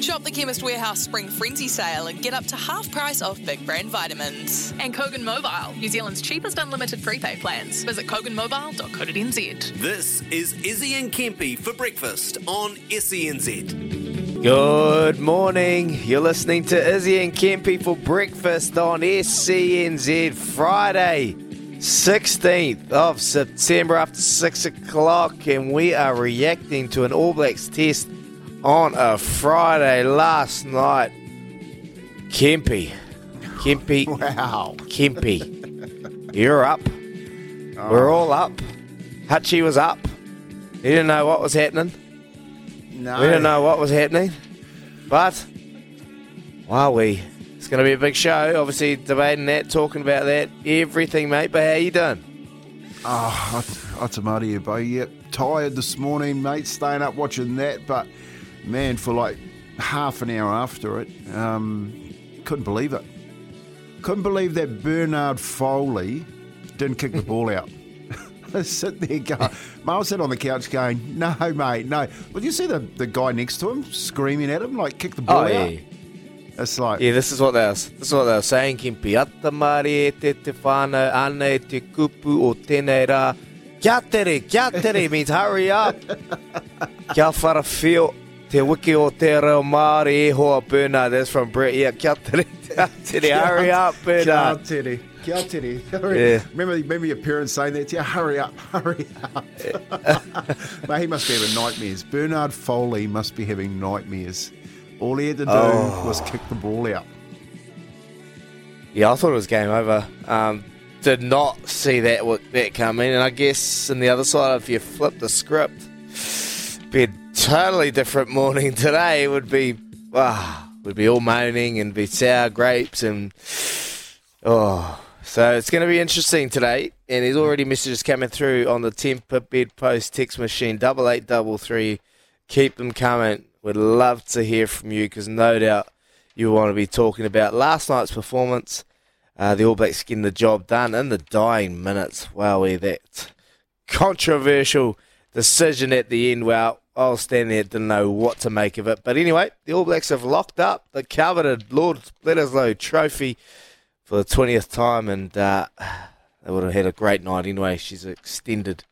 Shop the Chemist Warehouse Spring Frenzy Sale and get up to half price off big brand vitamins. And Kogan Mobile, New Zealand's cheapest unlimited prepay plans. Visit koganmobile.co.nz. This is Izzy and Kempy for breakfast on SENZ. Good morning. You're listening to Izzy and Kempy for breakfast on SENZ Friday, 16th of September after 6 o'clock, and we are reacting to an All Blacks test on a Friday last night. Kempy. Wow. Kempy. You're up. Oh. We're all up. Hutchie was up. He didn't know what was happening. No. We didn't know what was happening. But, it's going to be a big show. Obviously, debating that, talking about that, everything, mate. But how you doing? Oh, Atamari, you, bro. Yep. Tired this morning, mate. Staying up watching that, but... man, for like half an hour after it, couldn't believe it. Couldn't believe that Bernard Foley didn't kick the ball out. I sit there going, I was sitting on the couch going, no, mate, no. But you see the guy next to him screaming at him, like, kick the ball out. Yeah. It's like... yeah, this is what they were saying, Kempi. Atamare te te whānau ane te kupu o tēnei rā. Kia tere means hurry up. Kia wharewhio. Te wiki o te reo Māori e hoa, Bernard. That's from Brett. Yeah, kia tere, hurry up, Bernard. Kia tere. Yeah. Remember your parents saying that to you? Hurry up. Mate, he must be having nightmares. Bernard Foley must be having nightmares. All he had to do was kick the ball out. Yeah, I thought it was game over. Did not see that coming. And I guess on the other side, if you flip the script, bed. Totally different morning today. It would be all moaning and be sour grapes and so it's going to be interesting today. And there's already messages coming through on the temper bedpost text machine 8833. Keep them coming. We'd love to hear from you because no doubt you want to be talking about last night's performance. The All Blacks getting the job done in the dying minutes. Wowie, that controversial decision at the end. Well. I'll stand there, didn't know what to make of it. But anyway, the All Blacks have locked up the coveted Lord Bledisloe Trophy for the 20th time, and they would have had a great night anyway. She's extended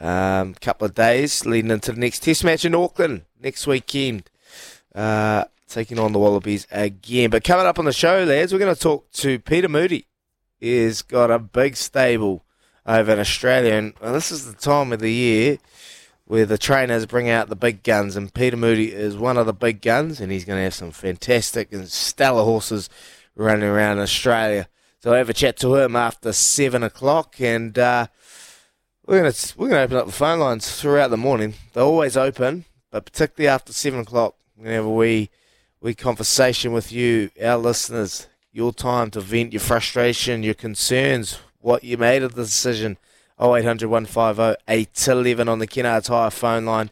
couple of days leading into the next Test match in Auckland next weekend, taking on the Wallabies again. But coming up on the show, lads, we're going to talk to Peter Moody. He's got a big stable over in Australia, and this is the time of the year where the trainers bring out the big guns, and Peter Moody is one of the big guns, and he's going to have some fantastic and stellar horses running around Australia. So I'll have a chat to him after 7 o'clock, and we're going to open up the phone lines throughout the morning. They're always open, but particularly after 7 o'clock, we're going to have a wee conversation with you, our listeners, your time to vent your frustration, your concerns, what you made of the decision. 0800 150 811 on the Kennard Tire phone line.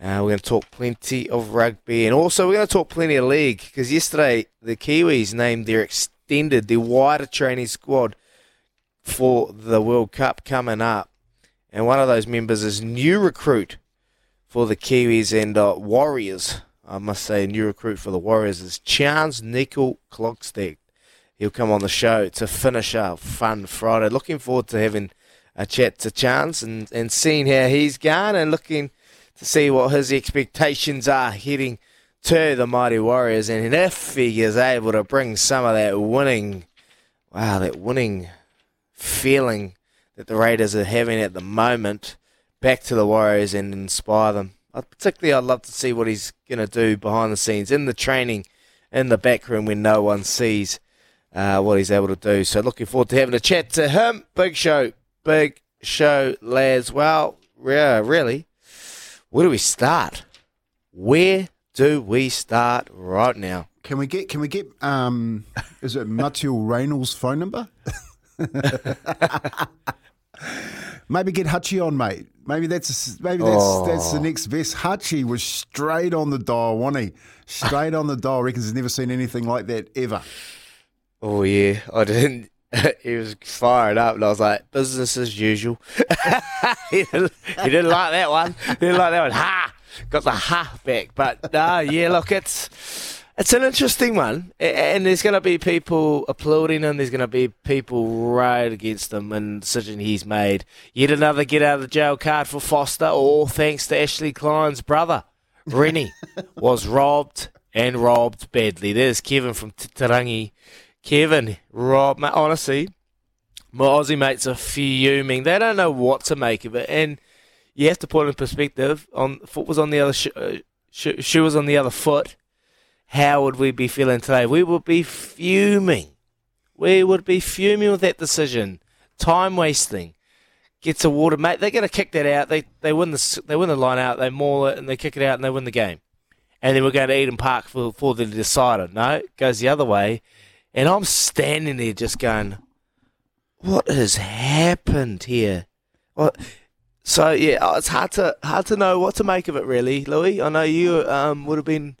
We're going to talk plenty of rugby. And also, we're going to talk plenty of league because yesterday the Kiwis named their wider training squad for the World Cup coming up. And one of those members is new recruit for the Kiwis and Warriors. I must say, new recruit for the Warriors is Chance Nicol-Klockstad. He'll come on the show to finish our fun Friday. Looking forward to having a chat to Chance and seeing how he's gone and looking to see what his expectations are heading to the Mighty Warriors, and if he is able to bring some of that winning feeling that the Raiders are having at the moment back to the Warriors and inspire them. I'd love to see what he's going to do behind the scenes in the training, in the back room when no one sees what he's able to do. So looking forward to having a chat to him. Big show, lads. Well, yeah, really, Where do we start? Where do we start right now? Can we get is it Matthew Raynal's phone number? Maybe get Hutchie on, mate. Maybe that's the next best. Hutchie was straight on the dial, wasn't he? Straight on the dial. Reckons he's never seen anything like that ever. Oh yeah, I didn't. He was fired up, and I was like, "Business as usual." he didn't like that one. Ha! Got the ha back. But yeah, look, it's an interesting one, and there's going to be people applauding him. There's going to be people right against him and the decision he's made. Yet another get out of jail card for Foster, all thanks to Ashley Klein's brother, Rennie, was robbed and robbed badly. There's Kevin from Titirangi. Kevin, Rob, mate, honestly, my Aussie mates are fuming. They don't know what to make of it, and you have to put it in perspective. Shoe was on the other foot. How would we be feeling today? We would be fuming. We would be fuming with that decision. Time wasting. Gets awarded, mate. They're going to kick that out. They win the line out. They maul it and they kick it out and they win the game. And then we're going to Eden Park for the decider. No, it goes the other way. And I'm standing there just going, what has happened here? What? So, yeah, it's hard to know what to make of it, really, Louis. I know you would have been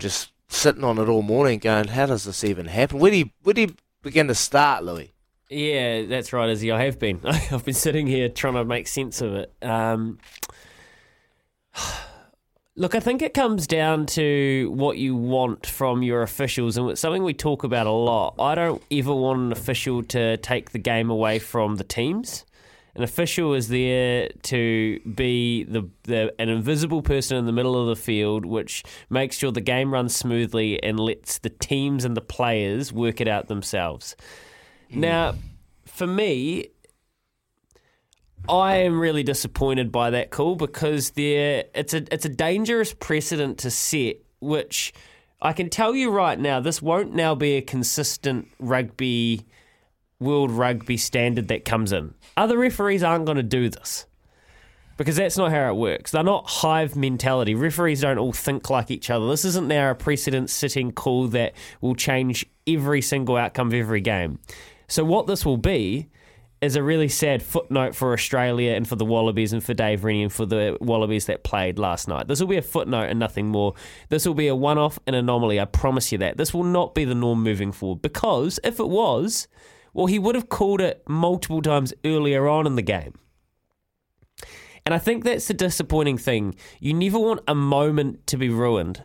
just sitting on it all morning going, how does this even happen? Where do you begin to start, Louis? Yeah, that's right, Izzy. I have been. I've been sitting here trying to make sense of it. Look, I think it comes down to what you want from your officials, and it's something we talk about a lot. I don't ever want an official to take the game away from the teams. An official is there to be an invisible person in the middle of the field, which makes sure the game runs smoothly and lets the teams and the players work it out themselves. Now, for me, I am really disappointed by that call because it's a dangerous precedent to set, which I can tell you right now, this won't now be a consistent world rugby standard that comes in. Other referees aren't going to do this because that's not how it works. They're not hive mentality. Referees don't all think like each other. This isn't now a precedent-setting call that will change every single outcome of every game. So what this will be is a really sad footnote for Australia and for the Wallabies and for Dave Rennie and for the Wallabies that played last night. This will be a footnote and nothing more. This will be a one-off and anomaly, I promise you that. This will not be the norm moving forward because if it was, well, he would have called it multiple times earlier on in the game. And I think that's the disappointing thing. You never want a moment to be ruined.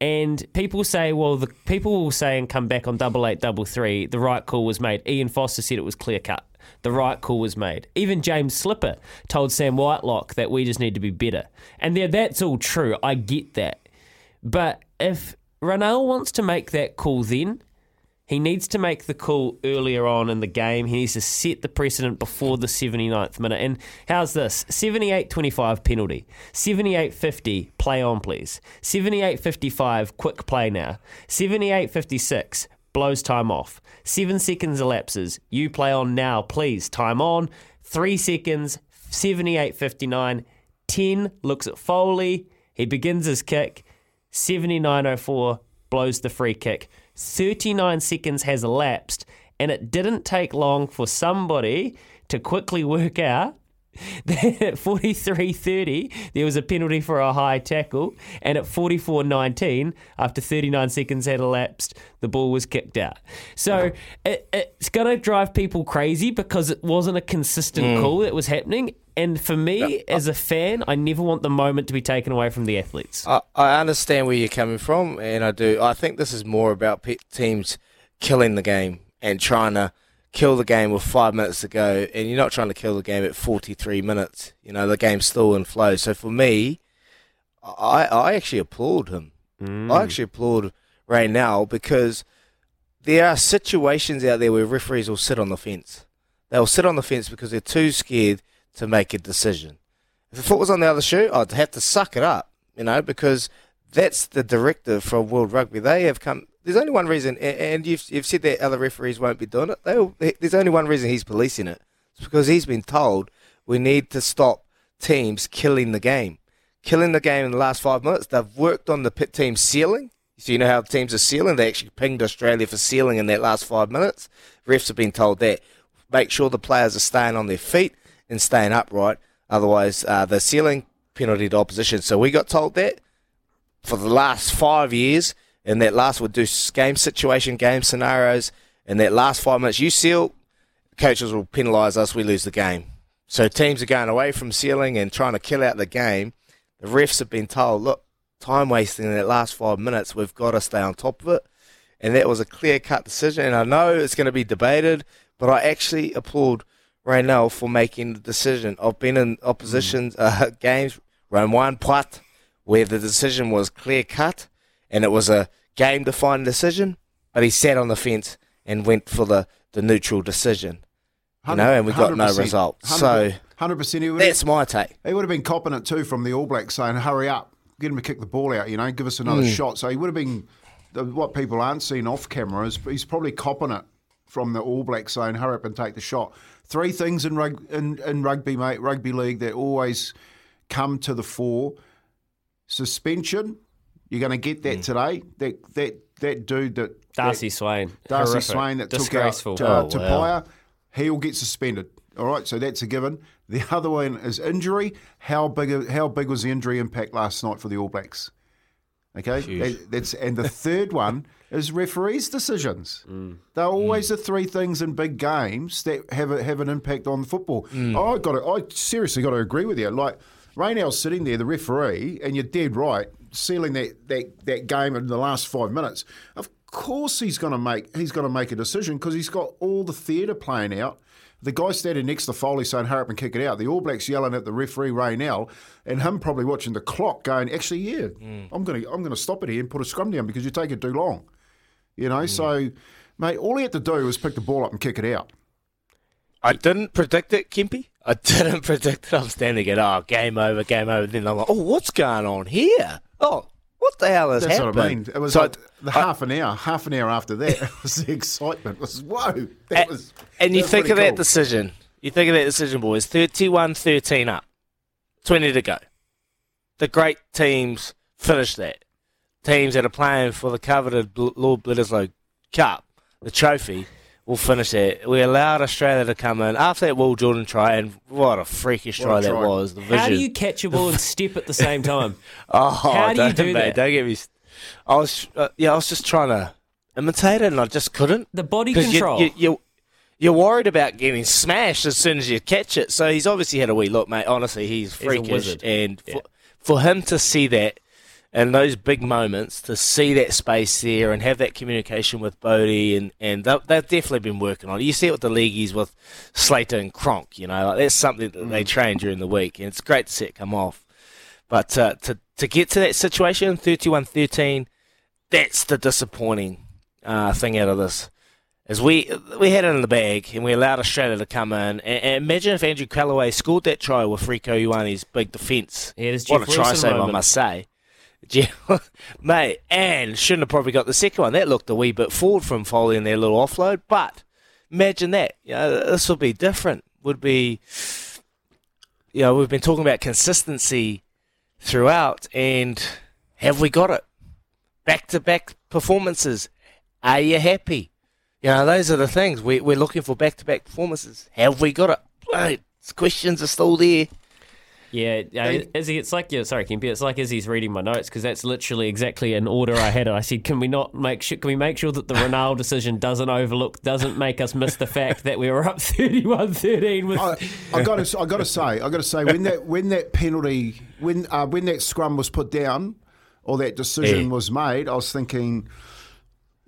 And people say, well, the people will say and come back on 8833, the right call was made. Ian Foster said it was clear cut. The right call was made. Even James Slipper told Sam Whitelock that we just need to be better. And that's all true. I get that. But if Raynal wants to make that call then, he needs to make the call earlier on in the game. He needs to set the precedent before the 79th minute. And how's this? 78:25 penalty. 78:50 play on, please. 78:55 quick play now. 78:56 blows time off. 7 seconds elapses. You play on now, please. Time on. 3 seconds. 78:59. 10 looks at Foley. He begins his kick. 79:04 blows the free kick. 39 seconds has elapsed, and it didn't take long for somebody to quickly work out that at 43:30 there was a penalty for a high tackle, and at 44:19 after 39 seconds had elapsed the ball was kicked out. So it's going to drive people crazy because it wasn't a consistent call that was happening, and for me as a fan, I never want the moment to be taken away from the athletes. I understand where you're coming from, and I think this is more about teams killing the game and trying to kill the game with 5 minutes to go, and you're not trying to kill the game at 43 minutes. You know, the game's still in flow. So for me, I actually applaud him. I actually applaud Raynal because there are situations out there where referees will sit on the fence. They'll sit on the fence because they're too scared to make a decision. If the foot was on the other shoe, I'd have to suck it up, you know, because that's the directive from World Rugby. They have come... There's only one reason, and you've said that other referees won't be doing it. There's only one reason he's policing it. It's because he's been told we need to stop teams killing the game in the last 5 minutes. They've worked on the pit team sealing. So you know how teams are sealing. They actually pinged Australia for sealing in that last 5 minutes. Refs have been told that. Make sure the players are staying on their feet and staying upright. Otherwise, they're sealing penalty to opposition. So we got told that for the last 5 years. And that last would do game situation, game scenarios. And that last 5 minutes you seal, coaches will penalise us, we lose the game. So teams are going away from sealing and trying to kill out the game. The refs have been told, look, time wasting in that last 5 minutes, we've got to stay on top of it. And that was a clear-cut decision. And I know it's going to be debated, but I actually applaud Raynal for making the decision. I've been in opposition's games, round one, Pat, where the decision was clear-cut, and it was a game-defining decision, but he sat on the fence and went for the neutral decision, you know, and we got no result. So 100%, that's my take. He would have been competent too from the All Blacks saying, hurry up, get him to kick the ball out, you know, give us another shot. So he would have been, what people aren't seeing off camera is he's probably competent from the All Blacks saying, hurry up and take the shot. Three things in rugby, mate, rugby league that always come to the fore. Suspension, you're going to get that today. That dude that... Darcy Swain that disgraceful. Took out Tuivasa-Sheck, he'll get suspended. All right, so that's a given. The other one is injury. How big was the injury impact last night for the All Blacks? Okay, and the third one is referees' decisions. They're always the three things in big games that have an impact on football. I seriously got to agree with you. Like Raynal's sitting there, the referee, and you're dead right. Sealing that game in the last 5 minutes. Of course, he's going to make a decision because he's got all the theatre playing out. The guy standing next to Foley saying, "Hurry up and kick it out." The All Blacks yelling at the referee Raynal, and him probably watching the clock, going, "Actually, I'm going to stop it here and put a scrum down because you take it too long." You know, so mate, all he had to do was pick the ball up and kick it out. I didn't predict it, Kempi. I didn't predict it. I'm standing at, game over. Then I'm like, oh, what's going on here? Oh, what the hell has happened? That's what I mean. It was so like half an hour after that, it was the excitement. It was, whoa. That decision. You think of that decision, boys. 31-13 up. 20 to go. The great teams finished that. Teams that are playing for the coveted Lord Bledisloe Cup, the trophy, will finish that. We allowed Australia to come in after that Will Jordan try, and what a freakish try that was. The vision. How do you catch a ball and step at the same time? How do you do that? Don't get me. I was just trying to imitate it, and I just couldn't. The body control. You're worried about getting smashed as soon as you catch it. So he's obviously had a wee look, mate. Honestly, he's freakish, for him to see that. And those big moments, to see that space there and have that communication with Bodie, and they've definitely been working on it. You see it with the leagueies with Slater and Cronk, you know. Like that's something that they train during the week, and it's great to see it come off. But to get to that situation, 31-13, that's the disappointing thing out of this. As we had it in the bag, and we allowed Australia to come in. And imagine if Andrew Calloway scored that try with Rieko Ioane's big defence. Yeah, what a try save, I must say. Mate, and shouldn't have probably got the second one. That looked a wee bit forward from Foley in their little offload, but imagine that. You know, this would be different. Would be, you know, we've been talking about consistency throughout, and have we got it? Back-to-back performances. Are you happy? You know, those are the things. We're looking for back-to-back performances. Have we got it? Mate, questions are still there. Yeah, Izzy, it's like sorry, Kempi, it's like Izzy's reading my notes because that's literally exactly in order I had it. I said, can we make sure that the Raynal decision doesn't make us miss the fact that we were up 31-13 with. I got to say, when that penalty, when that scrum was put down, or that decision was made, I was thinking,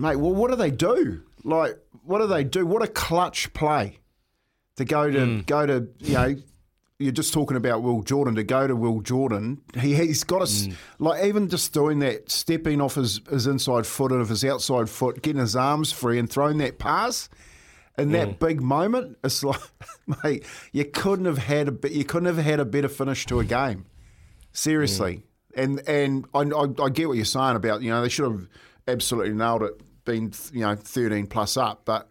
mate, well, what do they do? Like, what do they do? What a clutch play to go to you know. You're just talking about Will Jordan. To go to Will Jordan, he's got to like even just doing that, stepping off his inside foot and of his outside foot, getting his arms free and throwing that pass. In that big moment, it's like, mate, you couldn't have had a better finish to a game. Seriously, and I get what you're saying about, you know, they should have absolutely nailed it, being, you know, 13 plus up, but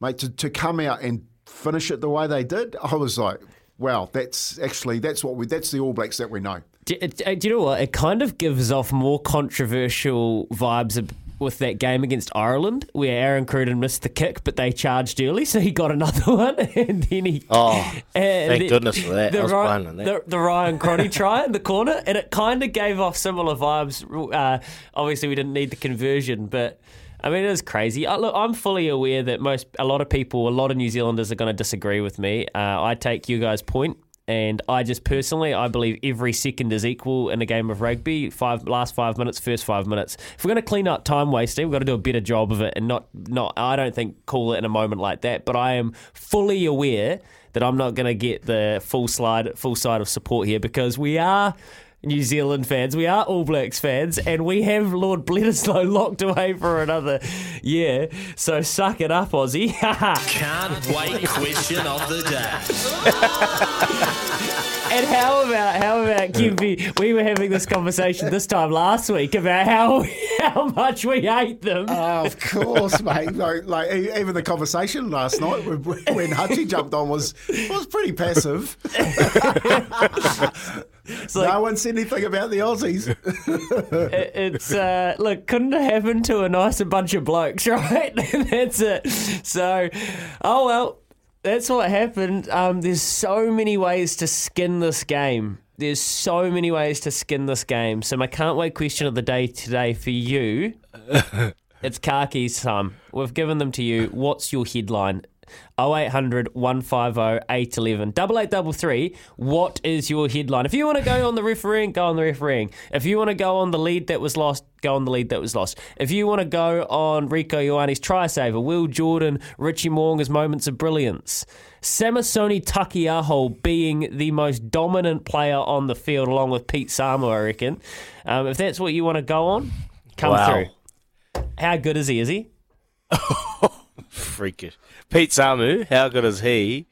mate, to come out and finish it the way they did, I was like. wow, that's the All Blacks that we know. Do you know what? It kind of gives off more controversial vibes with that game against Ireland where Aaron Cruden missed the kick but they charged early, so he got another one. And then he... thank goodness for that. The Ryan Crotty try in the corner, and it kind of gave off similar vibes. Obviously, we didn't need the conversion, but... I mean, it is crazy. Look, I'm fully aware that a lot of New Zealanders are going to disagree with me. I take you guys' point, and I just personally, I believe every second is equal in a game of rugby. Last 5 minutes, first 5 minutes. If we're going to clean up time wasting, we've got to do a better job of it, and not. I don't think call it in a moment like that. But I am fully aware that I'm not going to get the full side of support here, because we are New Zealand fans, we are All Blacks fans, and we have Lord Bledisloe locked away for another year. So suck it up, Aussie. Can't wait question of the day. And how about Kempi? We were having this conversation this time last week about how much we hate them. Oh, of course, mate. Like even the conversation last night when Hutchie jumped on was pretty passive. No one said anything about the Aussies. Look, couldn't have happened to a nicer bunch of blokes, right? That's it. So, oh well, that's what happened. There's so many ways to skin this game. So my can't wait question of the day today for you. It's Kaki's time. We've given them to you. What's your headline? 0800 150 811 8833. What is your headline? If you want to go on the refereeing, go on the refereeing. If you want to go on the lead that was lost, go on the lead that was lost. If you want to go on Rieko Ioane's try saver, Will Jordan, Richie Mo'unga's moments of brilliance, Samisoni Taukei'aho being the most dominant player on the field along with Pete Samu, I reckon. If that's what you want to go on, come through. How good is he? Freakish. Pete Samu, how good is he?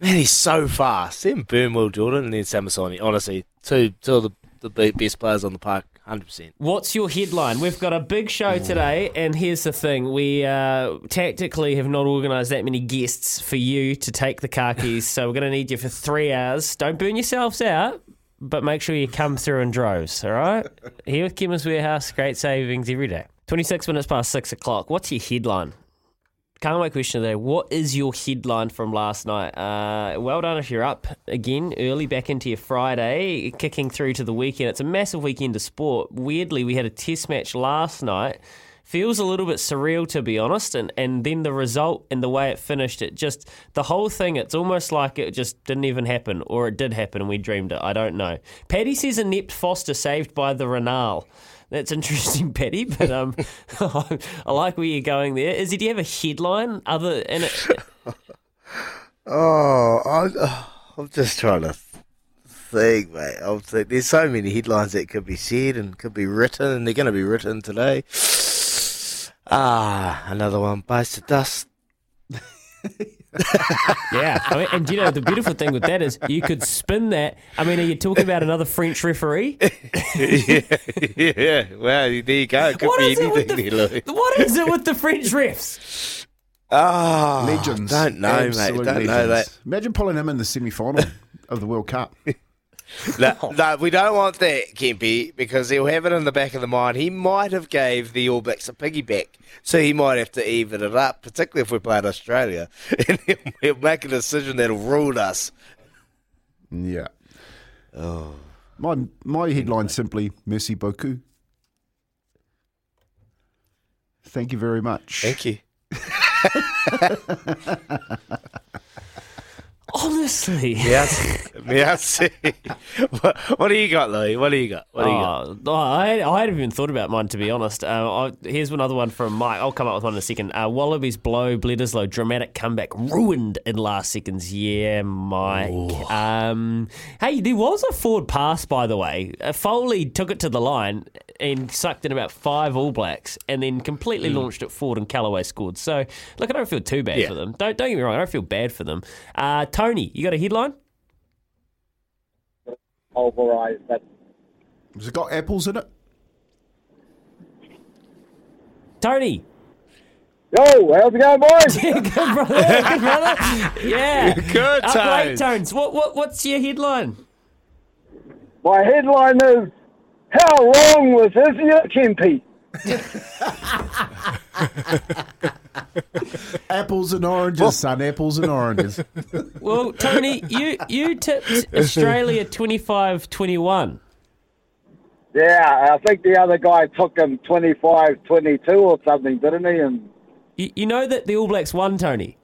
Man, he's so fast. Then Burn Will Jordan and then Samisoni. Honestly, two of the best players on the park, 100%. What's your headline? We've got a big show today, and here's the thing. We tactically have not organised that many guests for you to take the khakis, so we're going to need you for 3 hours. Don't burn yourselves out, but make sure you come through in droves, all right? Here with Chemist Warehouse, great savings every day. 26 minutes past 6 o'clock. What's your headline? Can't wait question today. What is your headline from last night? Well done if you're up again, early back into your Friday, kicking through to the weekend. It's a massive weekend of sport. Weirdly, we had a test match last night. Feels a little bit surreal, to be honest, and then the result and the way it finished, it just, the whole thing, it's almost like it just didn't even happen, or it did happen and we dreamed it. I don't know. Paddy says inept Foster saved by the Raynal. That's interesting, Patty, but I like where you're going there. Izzy, do you have a headline other in it? I'm just trying to think, mate. There's so many headlines that could be said and could be written, and they're going to be written today. Another one bites the dust. Yeah, I mean, and you know, the beautiful thing with that is you could spin that. I mean, are you talking about another French referee? yeah. Well, there you go. It could be anything there, Louis. What is it with the French refs? Legends. Don't know, absolute mate. Don't legends. Know that. Imagine pulling him in the semi-final of the World Cup. No, we don't want that, Kempi, because he'll have it in the back of the mind. He might have gave the All Blacks a piggyback, so he might have to even it up, particularly if we played Australia, and he'll make a decision that'll ruin us. Yeah. Oh. My headline simply, merci beaucoup. Thank you very much. Thank you. Honestly. Yes. What do you got, Louie? I hadn't even thought about mine, to be honest. Here's another one from Mike. I'll come up with one in a second. Wallabies blow Bledisloe, dramatic comeback ruined in last seconds. Yeah, Mike. Hey, there was a forward pass, by the way. Foley took it to the line and sucked in about 5 All Blacks and then completely launched it forward, and Calloway scored. So, look, I don't feel too bad for them. Don't get me wrong, I don't feel bad for them. Tony, you got a headline? Pulverised. Has it got apples in it? Tony. Yo, how's it going, boys? Good brother. Yeah. Good tones. Great tones. What's your headline? My headline is, how long was his European Pete? Apples and oranges, son. Apples and oranges. Well, Tony, you tipped Australia 25-21. Yeah, I think the other guy took him 25-22 or something, didn't he? And you know that the All Blacks won, Tony.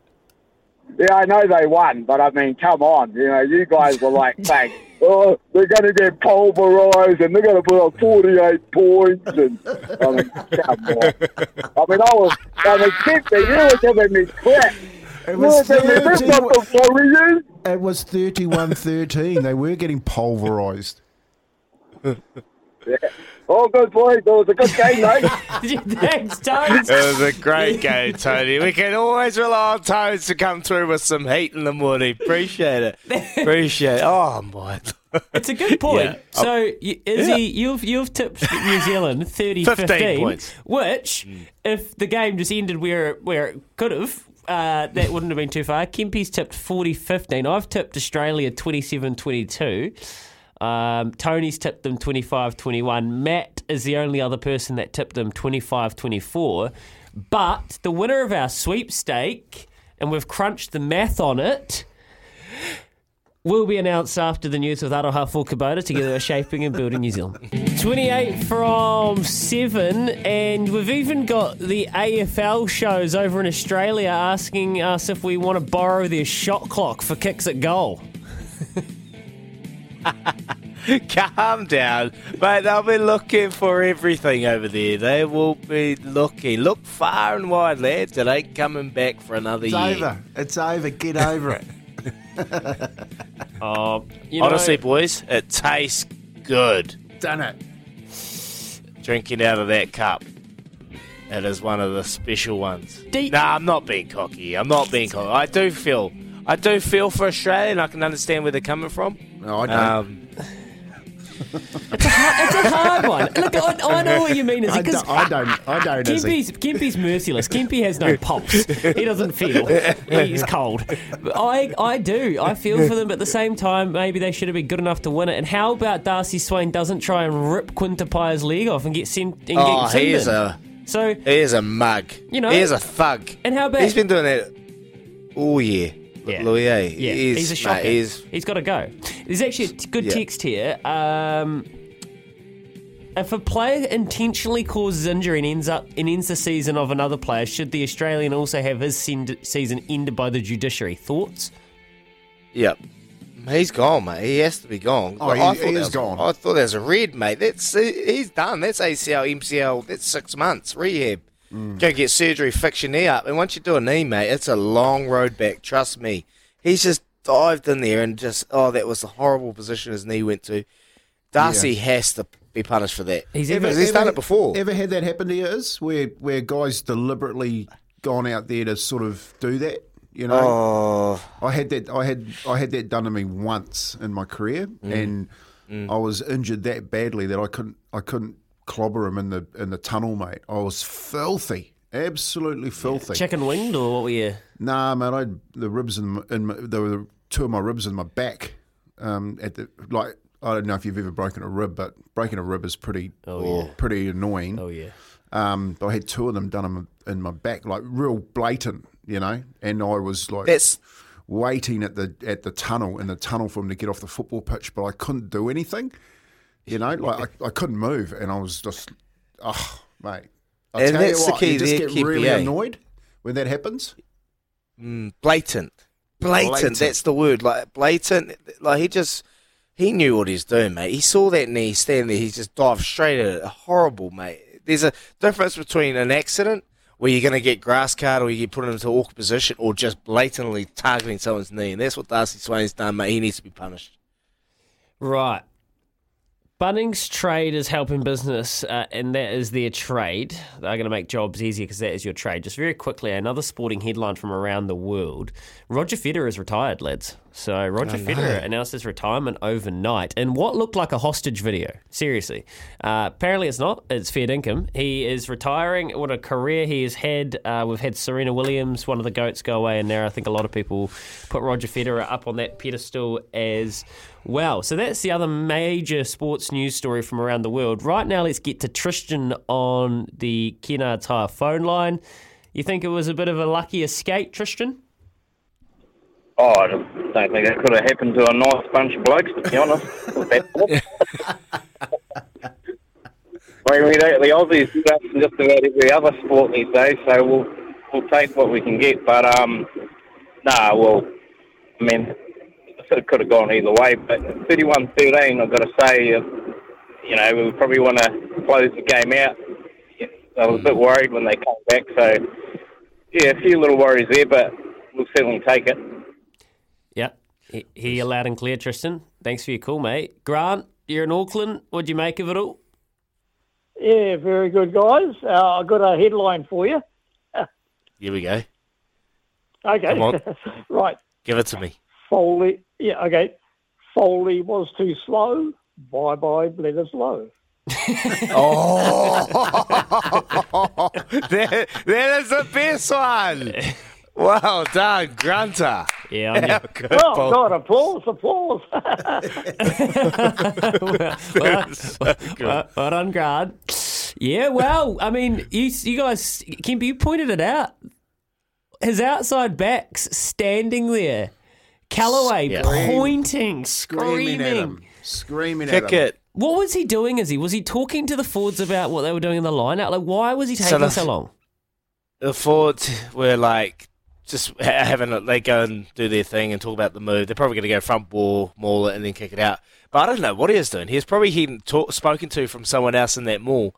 Yeah, I know they won, but I mean, come on, you know, you guys were like, thanks. Oh, they're going to get pulverised and they're going to put up 48 points. And, I mean, come on. I mean, you were giving me crap. It was 31-13. They were getting pulverised. Yeah. All good, boys. It was a good game, mate. Thanks, Tones. It was a great game, Tony. We can always rely on Tones to come through with some heat in the morning. Appreciate it. Oh, my. It's a good point. Yeah. So, Izzy, you've tipped New Zealand 30-15 points, which, if the game just ended where it could have, that wouldn't have been too far. Kempe's tipped 40-15. I've tipped Australia 27-22. Tony's tipped them 25-21. Matt is the only other person that tipped them 25-24. But the winner of our sweepstake, and we've crunched the math on it, will be announced after the news with Aroha for Kubota. Together we're shaping and building New Zealand. 28 from 7, and we've even got the AFL shows over in Australia asking us if we want to borrow their shot clock for kicks at goal. Calm down, mate. They'll be looking for everything over there. They will be looking. Look far and wide, lads. It ain't coming back for another year. It's over. Get over it. Honestly, boys, it tastes good. Done it. Drinking out of that cup. It is one of the special ones. I'm not being cocky. I do feel for Australia, and I can understand where they're coming from. No, I don't. It's a hard one. Look, I know what you mean. I don't. Kempe's merciless. Kempe has no pulse. He doesn't feel. He's cold. I do. I feel for them, but at the same time, maybe they should have been good enough to win it. And how about Darcy Swain doesn't try and rip Quintupaia's leg off and get sent? He is a mug. You know, he is a thug. And how about he's been doing that all year? Yeah. Louis, yeah. He's a shocker. Mate, he's got to go. There's actually a good text here. If a player intentionally causes injury and ends the season of another player, should the Australian also have his season ended by the judiciary? Thoughts? Yep. He's gone, mate. He has to be gone. Oh, like, he is gone. I thought that was a red, mate. He's done. That's ACL, MCL. That's 6 months rehab. Go get surgery, fix your knee up. And once you do a knee, mate, it's a long road back. Trust me. He's just dived in there and that was the horrible position his knee went to. Darcy has to be punished for that. He's done it before. Ever had that happen to you, Iz, where guys deliberately gone out there to sort of do that? You know, I had that done to me once in my career, and I was injured that badly that I couldn't clobber him in the tunnel, mate. I was filthy, absolutely filthy. Chicken winged or what were you? Nah, mate. I had the ribs there were two of my ribs in my back. I don't know if you've ever broken a rib, but breaking a rib is pretty annoying. Oh yeah. But I had two of them done in my back, like real blatant, you know. And I was like waiting at the tunnel for him to get off the football pitch, but I couldn't do anything. You know, like I couldn't move, and I was just, mate. And that's the key. You just get really annoyed when that happens. Blatant. That's the word. Like blatant. Like he knew what he's doing, mate. He saw that knee stand there. He just dived straight at it. Horrible, mate. There's a difference between an accident where you're going to get grass card or you get put into awkward position, or just blatantly targeting someone's knee, and that's what Darcy Swain's done, mate. He needs to be punished. Right. Bunnings Trade is helping business, and that is their trade. They're going to make jobs easier because that is your trade. Just very quickly, another sporting headline from around the world. Roger Federer is retired, lads. So Roger Federer announced his retirement overnight in what looked like a hostage video. Seriously. Apparently it's not. It's fair dinkum. He is retiring. What a career he has had. We've had Serena Williams, one of the GOATs, go away, and now I think a lot of people put Roger Federer up on that pedestal as well. So that's the other major sports news story from around the world. Right now let's get to Tristan on the Kennards Hire phone line. You think it was a bit of a lucky escape, Tristan? Oh, I don't think that could have happened to a nice bunch of blokes, to be honest. I mean, the Aussies stuff in just about every other sport these days, so we'll take what we can get. But, I mean, it could have gone either way. But 31-13, I've got to say, we probably want to close the game out. I was a bit worried when they came back, so, yeah, a few little worries there, but we'll certainly take it. Hear you loud and clear, Tristan. Thanks for your call, mate. Grant, you're in Auckland. What do you make of it all? Yeah, very good, guys. I've got a headline for you. Here we go. Okay. Right. Give it to me. Foley. Yeah, okay. Foley was too slow. Bye-bye, Bledisloe. Oh! that is the best one. Well done, Grunter. Yeah, God, applause. Well done, Grant. Yeah, well, I mean, you guys, Kemp, you pointed it out. His outside back's standing there. Calloway pointing, screaming at him. Kick it. What was he doing? Was he talking to the forwards about what they were doing in the line-out? Like, why was he taking so long? The forwards were like, just they go and do their thing and talk about the move. They're probably going to go front ball, maul it, and then kick it out. But I don't know what he was doing. He was probably spoken to from someone else in that maul.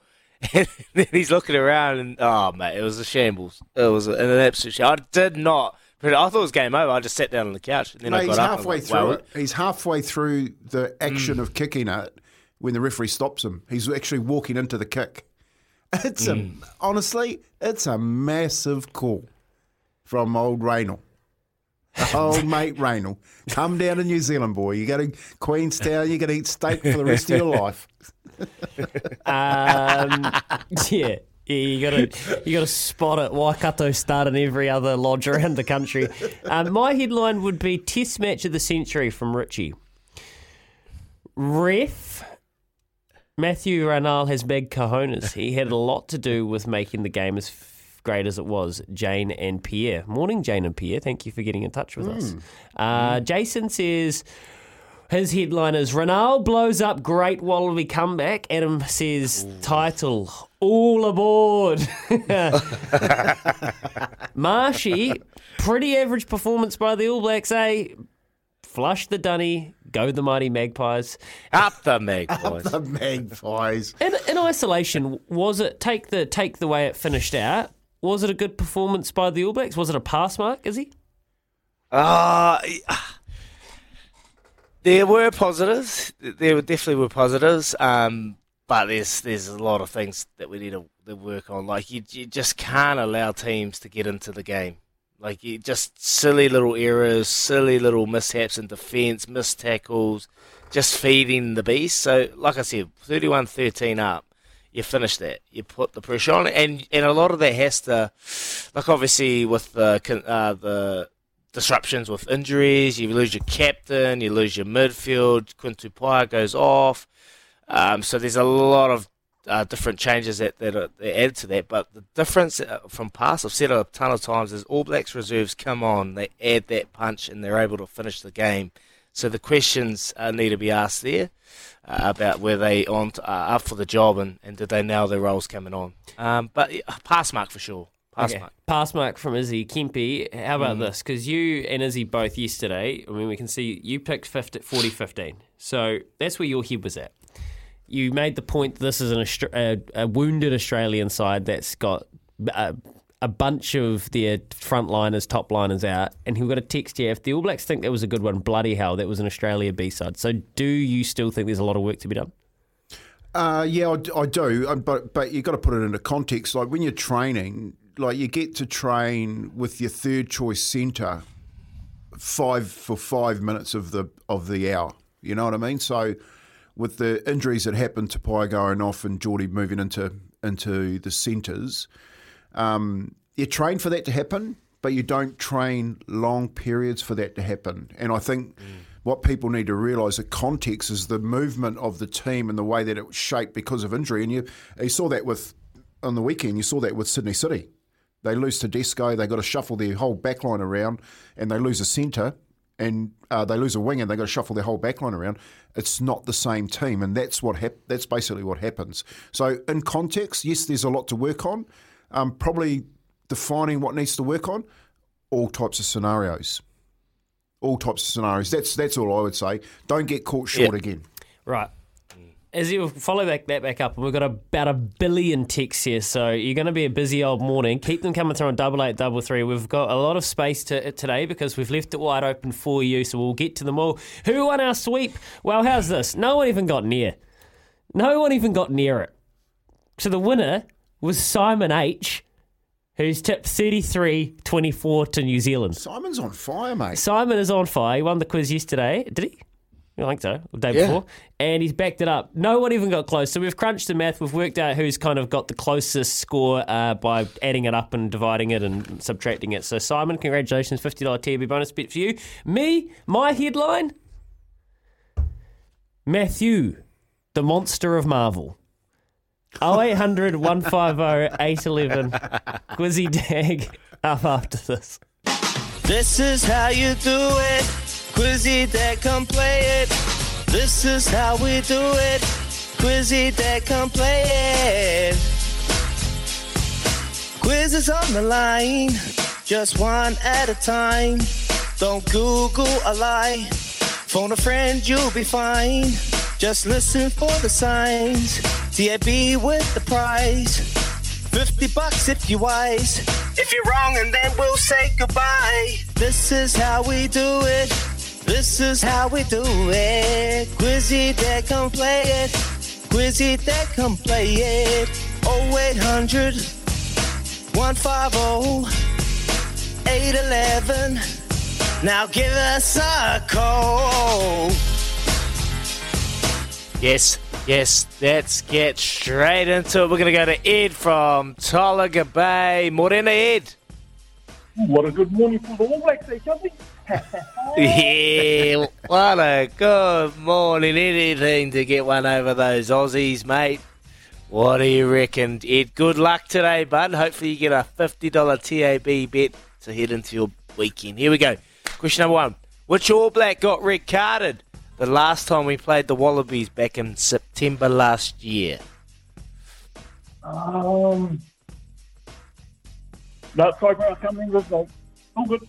And then he's looking around and, oh, mate, it was a shambles. It was an absolute shambles. I thought it was game over. I just sat down on the couch. And then I got up. He's halfway through the action of kicking it when the referee stops him. He's actually walking into the kick. It's a massive call. From old Raynal. Old mate Raynal. Come down to New Zealand, boy. You go to Queenstown, you're going to eat steak for the rest of your life. Yeah. Yeah, you got to spot it. Waikato started in every other lodge around the country. My headline would be Test Match of the Century from Richie. Ref Matthew Raynal has big cojones. He had a lot to do with making the game as great as it was, Jane and Pierre. Morning, Jane and Pierre. Thank you for getting in touch with us. Jason says his headline is Raynal blows up great Wallaby comeback. Adam says title, all aboard. Marshy, pretty average performance by the All Blacks, eh? Flush the dunny. Go the mighty Magpies. Up the Magpies. Up the Magpies. In isolation, was it take the way it finished out? Was it a good performance by the All Blacks? Was it a pass mark, Izzy? There were positives. There definitely were positives. But there's a lot of things that we need to work on. Like you just can't allow teams to get into the game. Like, just silly little errors, silly little mishaps in defence, missed tackles, just feeding the beast. So, like I said, 31-13 up, you finish that. You put the pressure on. And a lot of that has to, like, obviously, with the disruptions with injuries, you lose your captain, you lose your midfield, Quintupaia goes off. So there's a lot of different changes that add to that, but the difference from past, I've said it a ton of times, is All Blacks reserves come on, they add that punch and they're able to finish the game. So the questions need to be asked there about were they up for the job and did they nail their roles coming on. But pass mark for sure. Pass mark from Izzy. Kempe, how about this? Because you and Izzy both yesterday, I mean, we can see you picked 40-15. So that's where your head was at. You made the point this is a wounded Australian side that's got a bunch of their frontliners, top liners out, and he got a text here. If the All Blacks think that was a good one, bloody hell, that was an Australia B-side. So do you still think there's a lot of work to be done? Yeah, I do, but you've got to put it into context. Like when you're training, like you get to train with your third-choice centre 5 for 5 minutes of the hour. You know what I mean? So with the injuries that happened to Pai going off and Jordie moving into the centres, you train for that to happen, but you don't train long periods for that to happen. And I think what people need to realise, the context is the movement of the team and the way that it was shaped because of injury. And you saw that with on the weekend. You saw that with Sydney City. They lose Tedesco. They got to shuffle their whole backline around, and they lose a centre, and they lose a wing, and they got to shuffle their whole backline around. It's not the same team, and that's basically what happens. So in context, yes, there's a lot to work on. Probably defining what needs to work on, all types of scenarios. All types of scenarios. That's all I would say. Don't get caught short again. Right. As you follow that back up, we've got about 1 billion texts here, so you're going to be a busy old morning. Keep them coming through on 8833. We've got a lot of space today because we've left it wide open for you, so we'll get to them all. Who won our sweep? Well, how's this? No one even got near. No one even got near it. So the winner was Simon H., who's tipped 33-24 to New Zealand. Simon's on fire, mate. Simon is on fire. He won the quiz yesterday. Did he? I think so, the day before. And he's backed it up. No one even got close. So we've crunched the math. We've worked out who's kind of got the closest score by adding it up and dividing it and subtracting it. So, Simon, congratulations. $50 TB bonus bet for you. Me, my headline, Matthew, the monster of Marvel. 0800 150 811. Quizzy Dag up after this. This is how you do it. Quizzy Dad, come play it. This is how we do it. Quizzy Dad, come play it. Quiz is on the line, just one at a time. Don't Google a lie. Phone a friend, you'll be fine. Just listen for the signs. TAB with the prize. $50 if you're wise. If you're wrong, and then we'll say goodbye. This is how we do it. This is how we do it. Quizzy Dad, come play it. Quizzy Dad, come play it. 0800 150 811. Now give us a call. Yes, let's get straight into it. We're going to go to Ed from Tolaga Bay. Morena, Ed. What a good morning for the All Blacks, eh, Chubby? Yeah, what a good morning. Anything to get one over those Aussies, mate. What do you reckon, Ed? Good luck today, bud. Hopefully you get a $50 TAB bet to head into your weekend. Here we go. Question number one. Which All Black got red carded the last time we played the Wallabies back in September last year? No, sorry, bro. I can't remember this. All good.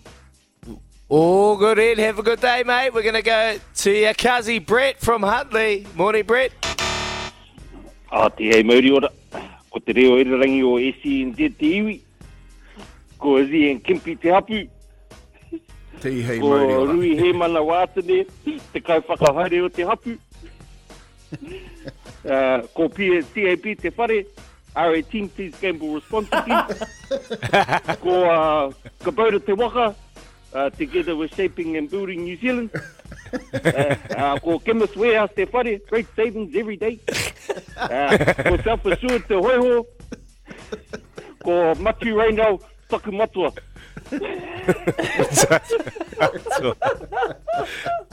All good, Ed. Have a good day, mate. We're going to go to your cousin Brett from Huntley. Morning, Brett. Te mauri ora. Ko te reo e rangi o SCNZ te iwi. Ko ezi en Kempi te hapu. Te hei mauri ora. Ko rui he mana wātene. Te kai whakahaere o te hapu. Ko pia TAP te whare. R18, please gamble responsibly. Ko kaboura te waka. Together we're shaping and building New Zealand. Ko Chemist Warehouse te whare, great savings every day. Ko self-assured te hoiho. Ko Matthew Raynal, taku matua.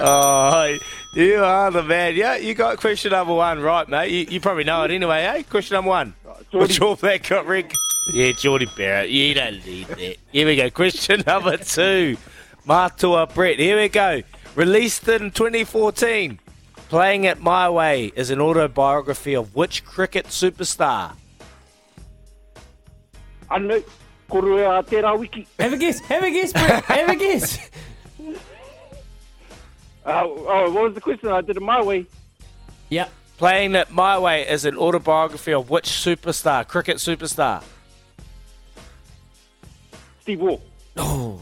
Oh, you are the man. Yeah, you got question number one right, mate. You probably know it anyway, eh? Question number one. Which All Black got red? Yeah, Jordie Barrett. You don't need that. Here we go. Question number two. Matua Brett. Here we go. Released in 2014. Playing It My Way is an autobiography of which cricket superstar? I don't know. Korua Tera Wiki. Have a guess, Brett. Have a guess. What was the question? I did it my way. Yep. Playing It My Way is an autobiography of which superstar, cricket superstar? Steve Waugh. Oh.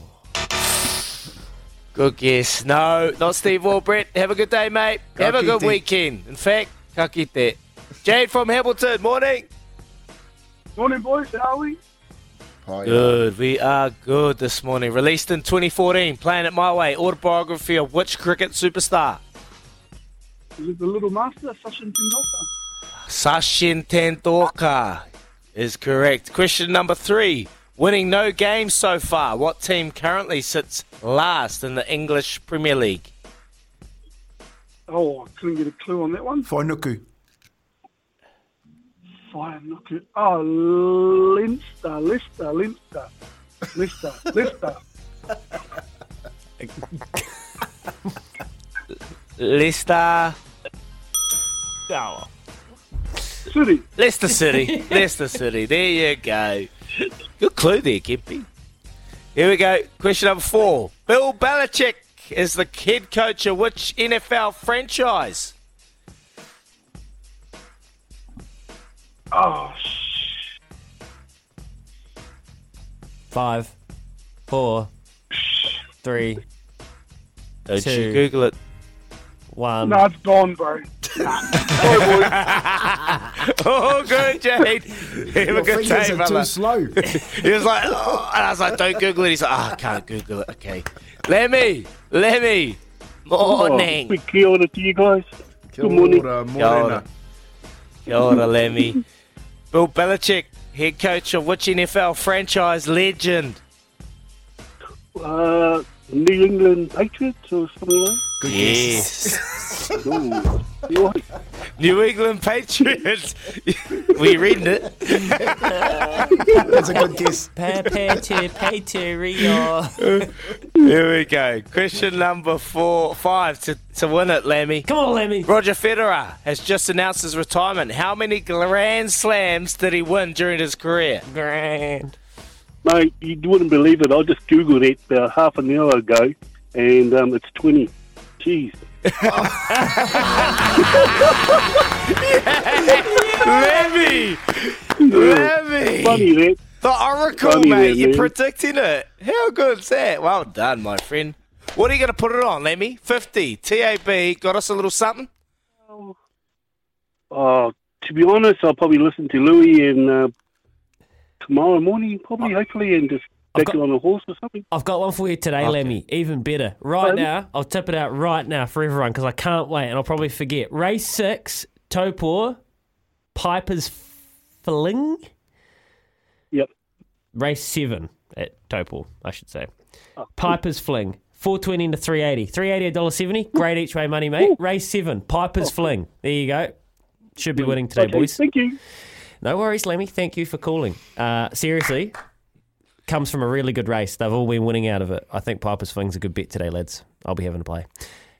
Good guess. No, not Steve Waugh, Brett. Have a good day, mate. Have a good weekend. In fact, ka kite. Jade from Hamilton, morning. Morning, boys. How are we? Quintupaia. Good. We are good this morning. Released in 2014, Playing It My Way, autobiography of which cricket superstar? Is it the little master, Sachin Tendulkar? Sachin Tendulkar is correct. Question number 3. Winning no games so far, what team currently sits last in the English Premier League? Oh, I couldn't get a clue on that one. Whainuku. Whainuku. Oh, Leinster. Leicester. City. Leicester City. There you go. Good clue there, Kempy. Here we go. Question number 4. Bill Belichick is the head coach of which NFL franchise? Oh, 5, 4, 3. Don't two, you Google it. 1. No, it's gone, bro. Oh, good, Jade. Have a good day, brother. Too slow. He was like, oh, and I was like, don't Google it. He's like, oh, I can't Google it. Okay. Lemmy. Morning. Big kia ora to you guys. Good morning. Kia ora, Lemmy. Bill Belichick, head coach of which NFL franchise legend? New England Patriots or something like that? Good yes. New England Patriots. Were you reading it? That's a good guess. Here we go. Question number 5 to win it, Lemmy. Come on, Lemmy. Roger Federer has just announced his retirement. How many Grand Slams did he win during his career? Grand. Mate, you wouldn't believe it. I just Googled it about half an hour ago, and it's 20. Jeez. Lemmy. Funny that. The Oracle, funny mate. That, you're predicting it. How good's that? Well done, my friend. What are you going to put it on, Lemmy? 50. TAB got us a little something? To be honest, I'll probably listen to Louis and tomorrow morning, probably, hopefully, and just take it on a horse or something. I've got one for you today, okay. Lemmy. Even better. Right now, I'll tip it out right now for everyone because I can't wait and I'll probably forget. Race 6, Taupo, Piper's Fling. Yep. Race 7 at Taupo, I should say. Piper's Fling, 420 to 380. 380, $1.70. Great each way money, mate. Race 7, Piper's Fling. There you go. Should be winning today, boys. Thank you. No worries, Lemmy. Thank you for calling. Seriously, comes from a really good race. They've all been winning out of it. I think Piper's Fling's a good bet today, lads. I'll be having a play.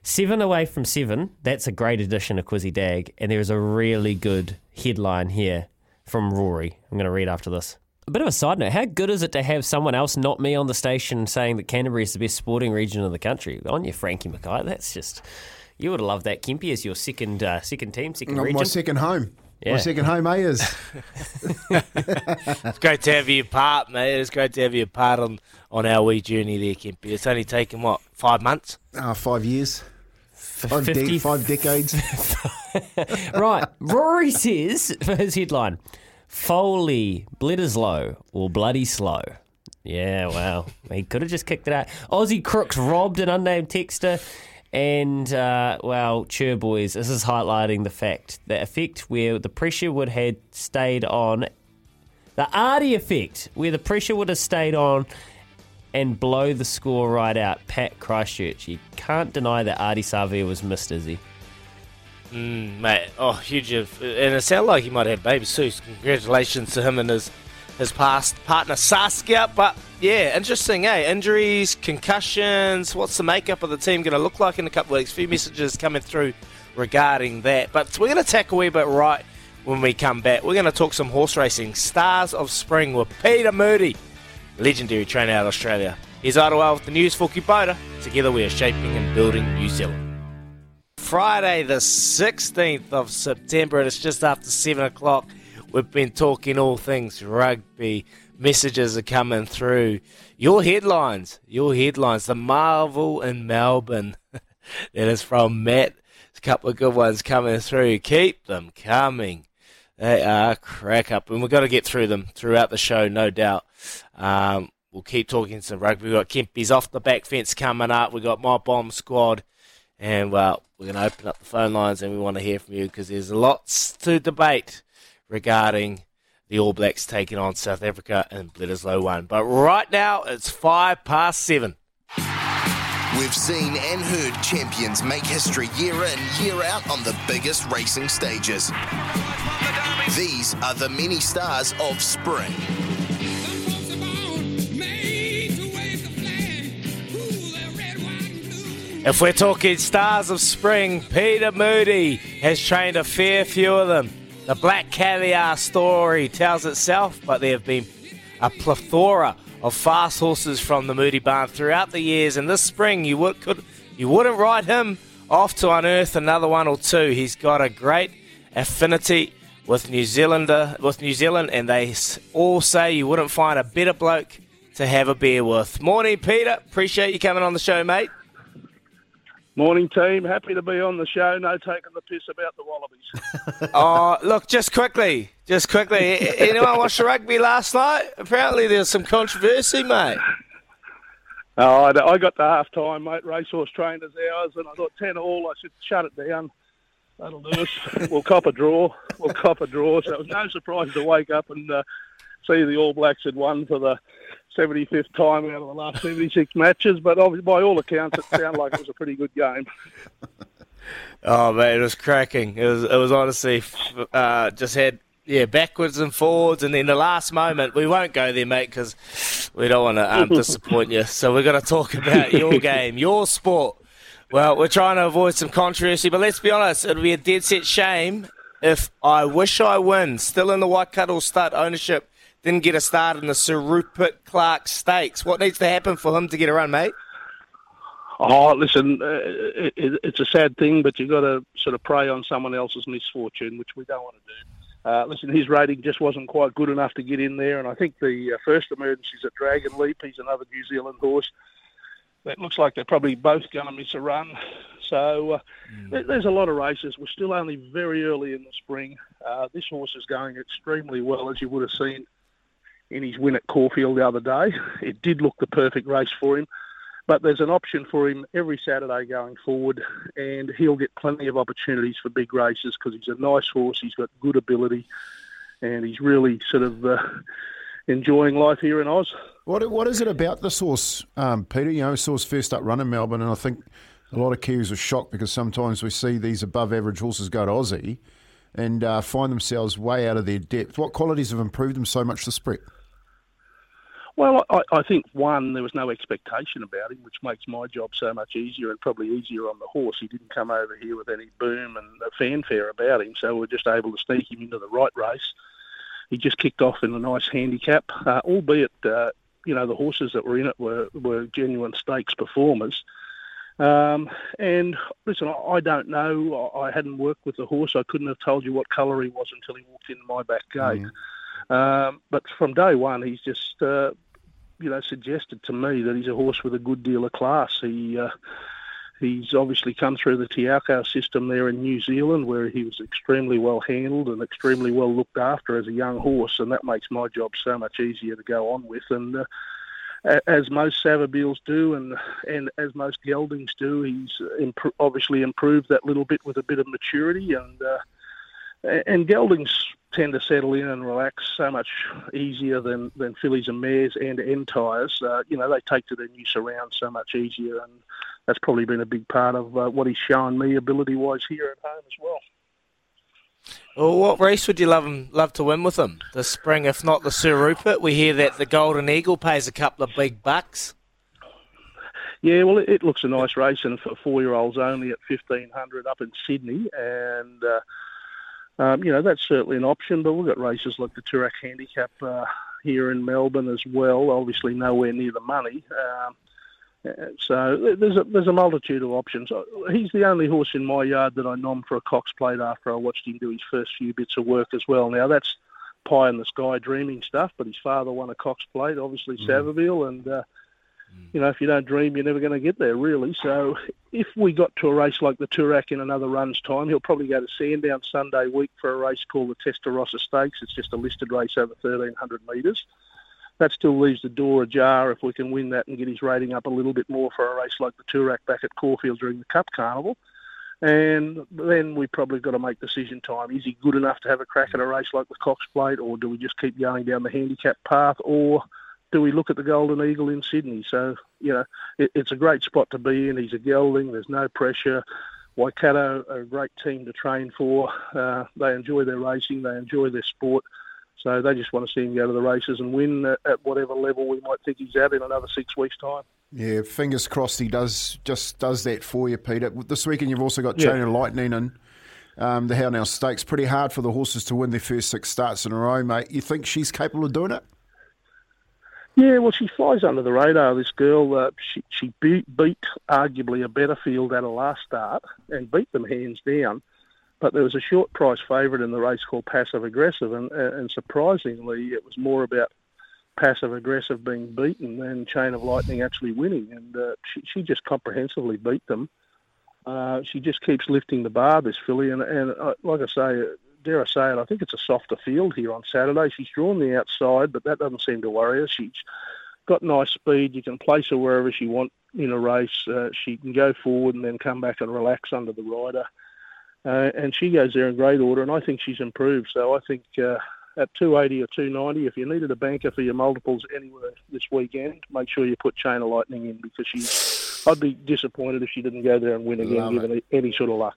7 away from 7. That's a great edition of Quizzy Dag. And there is a really good headline here from Rory. I'm going to read after this. A bit of a side note. How good is it to have someone else, not me, on the station saying that Canterbury is the best sporting region in the country? On you, Frankie Mackay. That's just... You would have loved that, Kempy, as your second team, second region. My second home. Yeah. My second home, mate, is. It's great to have you part, mate. It's great to have you part on our wee journey there, Kempy. It's only taken, 5 months? 5 years. 5 decades. Right. Rory says, for his headline, Foley, Bledisloe, or bloody slow. Yeah, wow. He could have just kicked it out. Aussie crooks robbed an unnamed texter. And, cheer boys, this is highlighting the effect where the pressure would have stayed on, the Artie effect, where the pressure would have stayed on and blow the score right out. Pat Christchurch, you can't deny that Artie Savia was missed, is he? Mate, huge. And it sounded like he might have babies too. Congratulations to him and his past partner Saskia, but yeah, interesting, eh? Injuries, concussions, what's the makeup of the team going to look like in a couple of weeks? A few messages coming through regarding that, but we're going to tackle a wee bit right when we come back. We're going to talk some horse racing. Stars of Spring with Peter Moody, legendary trainer out of Australia. Here's Idle Al with the news for Kubota. Together we are shaping and building New Zealand. Friday the 16th of September, and it's just after 7 o'clock. We've been talking all things rugby. Messages are coming through. Your headlines. The Marvel in Melbourne. That is from Matt. There's a couple of good ones coming through. Keep them coming. They are crack up, and we've got to get through them throughout the show, no doubt. We'll keep talking some rugby. We've got Kempy's off the back fence coming up. We've got My Bomb Squad, and we're going to open up the phone lines, and we want to hear from you because there's lots to debate regarding the All Blacks taking on South Africa in Bledisloe 1. But right now, it's 7:05. We've seen and heard champions make history year in, year out on the biggest racing stages. These are the many stars of spring. If we're talking stars of spring, Peter Moody has trained a fair few of them. The Black Caviar story tells itself, but there have been a plethora of fast horses from the Moody barn throughout the years, and this spring you wouldn't ride him off to unearth another one or two. He's got a great affinity with New Zealand, and they all say you wouldn't find a better bloke to have a beer with. Morning, Peter. Appreciate you coming on the show, mate. Morning, team. Happy to be on the show. No taking the piss about the Wallabies. Oh, look, just quickly. Anyone watch the rugby last night? Apparently there's some controversy, mate. Oh, I got to half-time, mate. Racehorse trainers hours, and I thought 10 all, I should shut it down. That'll do us. We'll cop a draw. So it was no surprise to wake up and see the All Blacks had won for the 75th time out of the last 76 matches, but by all accounts, it sounded like it was a pretty good game. Oh, man, it was cracking. It was honestly just had, backwards and forwards, and then the last moment, we won't go there, mate, because we don't want to disappoint you. So we're going to talk about your game, your sport. Well, we're trying to avoid some controversy, but let's be honest, it would be a dead set shame if I Wish I Win, still in the Waikato stud ownership, didn't get a start in the Sir Rupert Clarke Stakes. What needs to happen for him to get a run, mate? Oh, listen, it's a sad thing, but you've got to sort of prey on someone else's misfortune, which we don't want to do. Listen, his rating just wasn't quite good enough to get in there, and I think the first emergency is at Dragon Leap. He's another New Zealand horse. It looks like they're probably both going to miss a run. So there's a lot of races. We're still only very early in the spring. This horse is going extremely well, as you would have seen in his win at Caulfield the other day. It did look the perfect race for him, but there's an option for him every Saturday going forward, and he'll get plenty of opportunities for big races because he's a nice horse, he's got good ability, and he's really sort of enjoying life here in Oz. What is it about this horse, Peter? You know, this horse first up run in Melbourne, and I think a lot of Kiwis are shocked because sometimes we see these above-average horses go to Aussie and find themselves way out of their depth. What qualities have improved them so much this prep? Well, I think, one, there was no expectation about him, which makes my job so much easier and probably easier on the horse. He didn't come over here with any boom and fanfare about him, so we're just able to sneak him into the right race. He just kicked off in a nice handicap, albeit, the horses that were in it were genuine stakes performers. And listen, I don't know. I hadn't worked with the horse. I couldn't have told you what colour he was until he walked in my back gate. Mm-hmm. But from day one, he's just, suggested to me that he's a horse with a good deal of class. He's obviously come through the Tiakau system there in New Zealand, where he was extremely well handled and extremely well looked after as a young horse, and that makes my job so much easier to go on with. And as most Savabilles do and as most geldings do, he's obviously improved that little bit with a bit of maturity. And geldings tend to settle in and relax so much easier than fillies and mares and entires. They take to their new surrounds so much easier, and that's probably been a big part of what he's shown me ability-wise here at home as well. Well, what race would you love to win with him this spring, if not the Sir Rupert? We hear that the Golden Eagle pays a couple of big bucks. Yeah, well, it looks a nice race, and for four-year-olds only at 1,500 up in Sydney, and that's certainly an option. But we've got races like the Turak Handicap here in Melbourne as well, obviously nowhere near the money. So there's a multitude of options. He's the only horse in my yard that I nom for a Cox Plate after I watched him do his first few bits of work as well. Now, that's pie in the sky dreaming stuff, but his father won a Cox Plate, obviously Saville, and you know, if you don't dream, you're never going to get there, really. So if we got to a race like the Toorak in another run's time, he'll probably go to Sandown Sunday week for a race called the Testarossa Stakes. It's just a listed race over 1,300 metres. That still leaves the door ajar if we can win that and get his rating up a little bit more for a race like the Toorak back at Caulfield during the Cup Carnival. And then we probably got to make decision time. Is he good enough to have a crack at a race like the Cox Plate, or do we just keep going down the handicap path, or do we look at the Golden Eagle in Sydney? So, you know, it's a great spot to be in. He's a gelding. There's no pressure. Waikato are a great team to train for. They enjoy their racing. They enjoy their sport. So they just want to see him go to the races and win at whatever level we might think he's at in another 6 weeks' time. Yeah, fingers crossed he does that for you, Peter. This weekend you've also got Chain of Lightning and the How Now Stakes. Pretty hard for the horses to win their first six starts in a row, mate. You think she's capable of doing it? Yeah, well, she flies under the radar, this girl. She beat arguably a better field at her last start and beat them hands down. But there was a short price favourite in the race called Passive Aggressive, and surprisingly it was more about Passive Aggressive being beaten than Chain of Lightning actually winning, and she just comprehensively beat them. She just keeps lifting the bar, this filly, and like I say, dare I say it, I think it's a softer field here on Saturday. She's drawn the outside, but that doesn't seem to worry her. She's got nice speed. You can place her wherever she wants in a race. She can go forward and then come back and relax under the rider. And she goes there in great order, and I think she's improved. So I think at 280 or 290, if you needed a banker for your multiples anywhere this weekend, make sure you put Chain of Lightning in, because I'd be disappointed if she didn't go there and win again, given any sort of luck.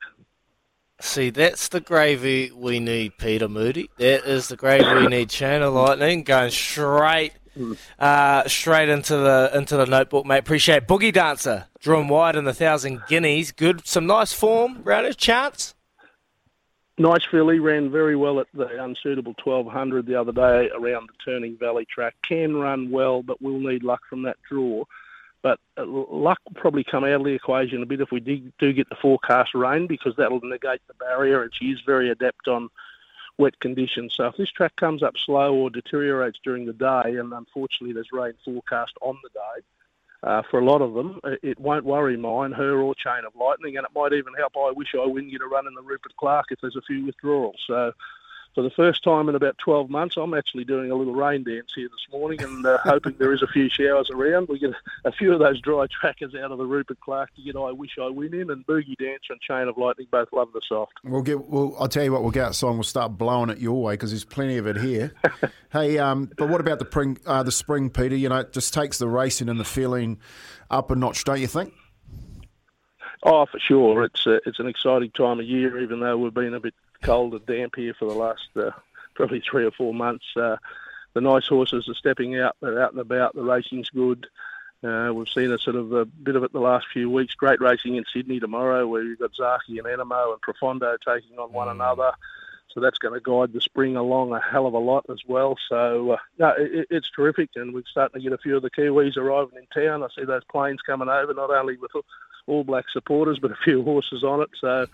See, that's the gravy we need, Peter Moody. That is the gravy we need. Chain of Lightning going straight into the notebook, mate. Appreciate it. Boogie Dancer drawn wide in the 1,000 guineas. Good, some nice form round his chance. Nice filly, ran very well at the unsuitable 1,200 the other day around the Turning Valley track. Can run well, but will need luck from that draw. But luck will probably come out of the equation a bit if we do get the forecast rain, because that'll negate the barrier, and she is very adept on wet conditions. So if this track comes up slow or deteriorates during the day, and unfortunately there's rain forecast on the day for a lot of them, it won't worry mine, her, or Chain of Lightning, and it might even help I Wish I Win get a run in the Rupert Clarke if there's a few withdrawals. So for the first time in about 12 months, I'm actually doing a little rain dance here this morning and hoping there is a few showers around. We get a few of those dry trackers out of the Rupert Clarke to get I Wish I Win in, and Boogie Dancer and Chain of Lightning both love the soft. I'll tell you what, we'll go outside and we'll start blowing it your way, because there's plenty of it here. Hey, but what about the spring, Peter? You know, it just takes the racing and the feeling up a notch, don't you think? Oh, for sure. It's an exciting time of year, even though we've been a bit cold and damp here for the last probably 3 or 4 months. The nice horses are stepping out. They're out and about. The racing's good. We've seen a sort of a bit of it the last few weeks. Great racing in Sydney tomorrow, where you've got Zaaki and Anamoe and Profondo taking on one another. So that's going to guide the spring along a hell of a lot as well. So it's terrific, and we're starting to get a few of the Kiwis arriving in town. I see those planes coming over, not only with All Black supporters, but a few horses on it. So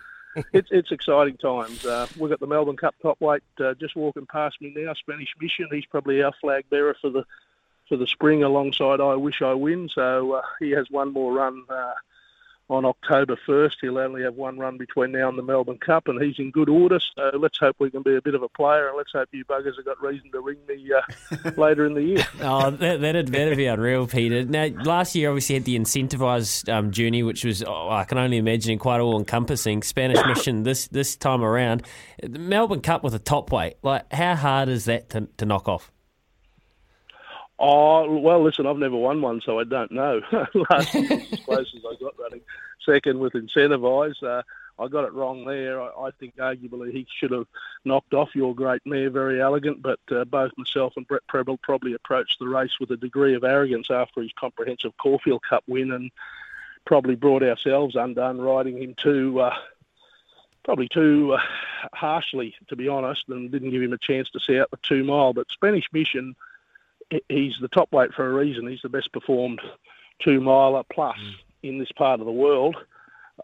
it's exciting times. We've got the Melbourne Cup top weight just walking past me now, Spanish Mission. He's probably our flag bearer for the spring alongside I Wish I Win. So he has one more run on October 1st. He'll only have one run between now and the Melbourne Cup, and he's in good order. So let's hope we can be a bit of a player, and let's hope you buggers have got reason to ring me later in the year. Oh, that'd be unreal, Peter. Now, last year, obviously, had the incentivised journey, which was, I can only imagine, quite all-encompassing. Spanish Mission this time around. The Melbourne Cup with a top weight. Like, how hard is that to knock off? Oh, well, listen, I've never won one, so I don't know. Last year was as close as I got running second with Incentivise. I got it wrong there. I think arguably he should have knocked off your great mare, Very Elegant, but both myself and Brett Preble probably approached the race with a degree of arrogance after his comprehensive Caulfield Cup win, and probably brought ourselves undone, riding him probably too harshly, to be honest, and didn't give him a chance to see out the 2 mile. But Spanish Mission, he's the top weight for a reason. He's the best performed 2 miler plus in this part of the world.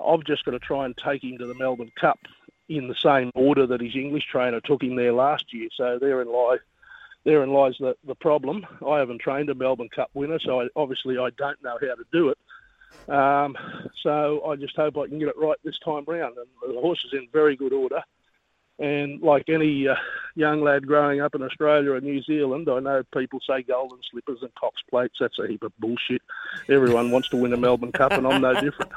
I've just got to try and take him to the Melbourne Cup in the same order that his English trainer took him there last year. So therein lie therein lies the problem. I haven't trained a Melbourne Cup winner, so I don't know how to do it. So I just hope I can get it right this time round. And the horse is in very good order. And like any young lad growing up in Australia and New Zealand, I know people say Golden Slippers and Cox Plates. That's a heap of bullshit. Everyone wants to win a Melbourne Cup, and I'm no different.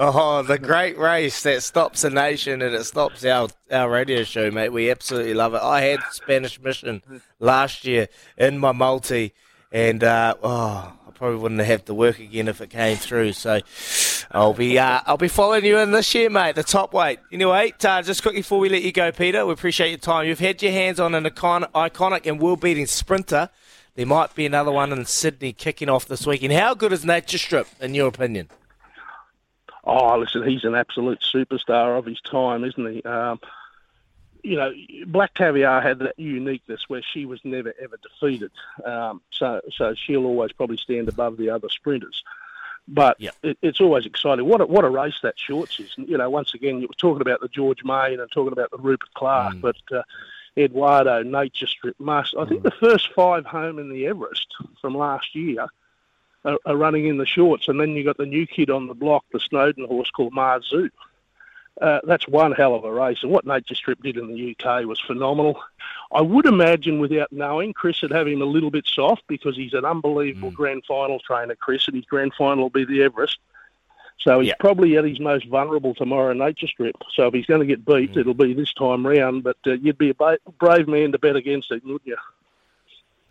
Oh, the great race that stops a nation and it stops our radio show, mate. We absolutely love it. I had Spanish Mission last year in my multi, and I probably wouldn't have to work again if it came through. So I'll be following you in this year, mate, the top weight. Anyway, just quickly before we let you go, Peter, we appreciate your time. You've had your hands on an iconic and world-beating sprinter. There might be another one in Sydney kicking off this weekend. How good is Nature Strip, in your opinion? Oh, listen, he's an absolute superstar of his time, isn't he? Black Caviar had that uniqueness where she was never, ever defeated. So she'll always probably stand above the other sprinters. But yep, it's always exciting. What a race that Shorts is. You know, once again, you were talking about the George Main and talking about the Rupert Clarke, but Eduardo, Nature Strip, Must. I think the first five home in the Everest from last year are running in the Shorts. And then you got the new kid on the block, the Snowden horse called Marzu. That's one hell of a race. And what Nature Strip did in the UK was phenomenal. I would imagine, without knowing, Chris would have him a little bit soft because he's an unbelievable grand final trainer, Chris, and his grand final will be the Everest. So he's probably at his most vulnerable tomorrow, Nature Strip. So if he's going to get beat, it'll be this time round. But you'd be a brave man to bet against him, wouldn't you?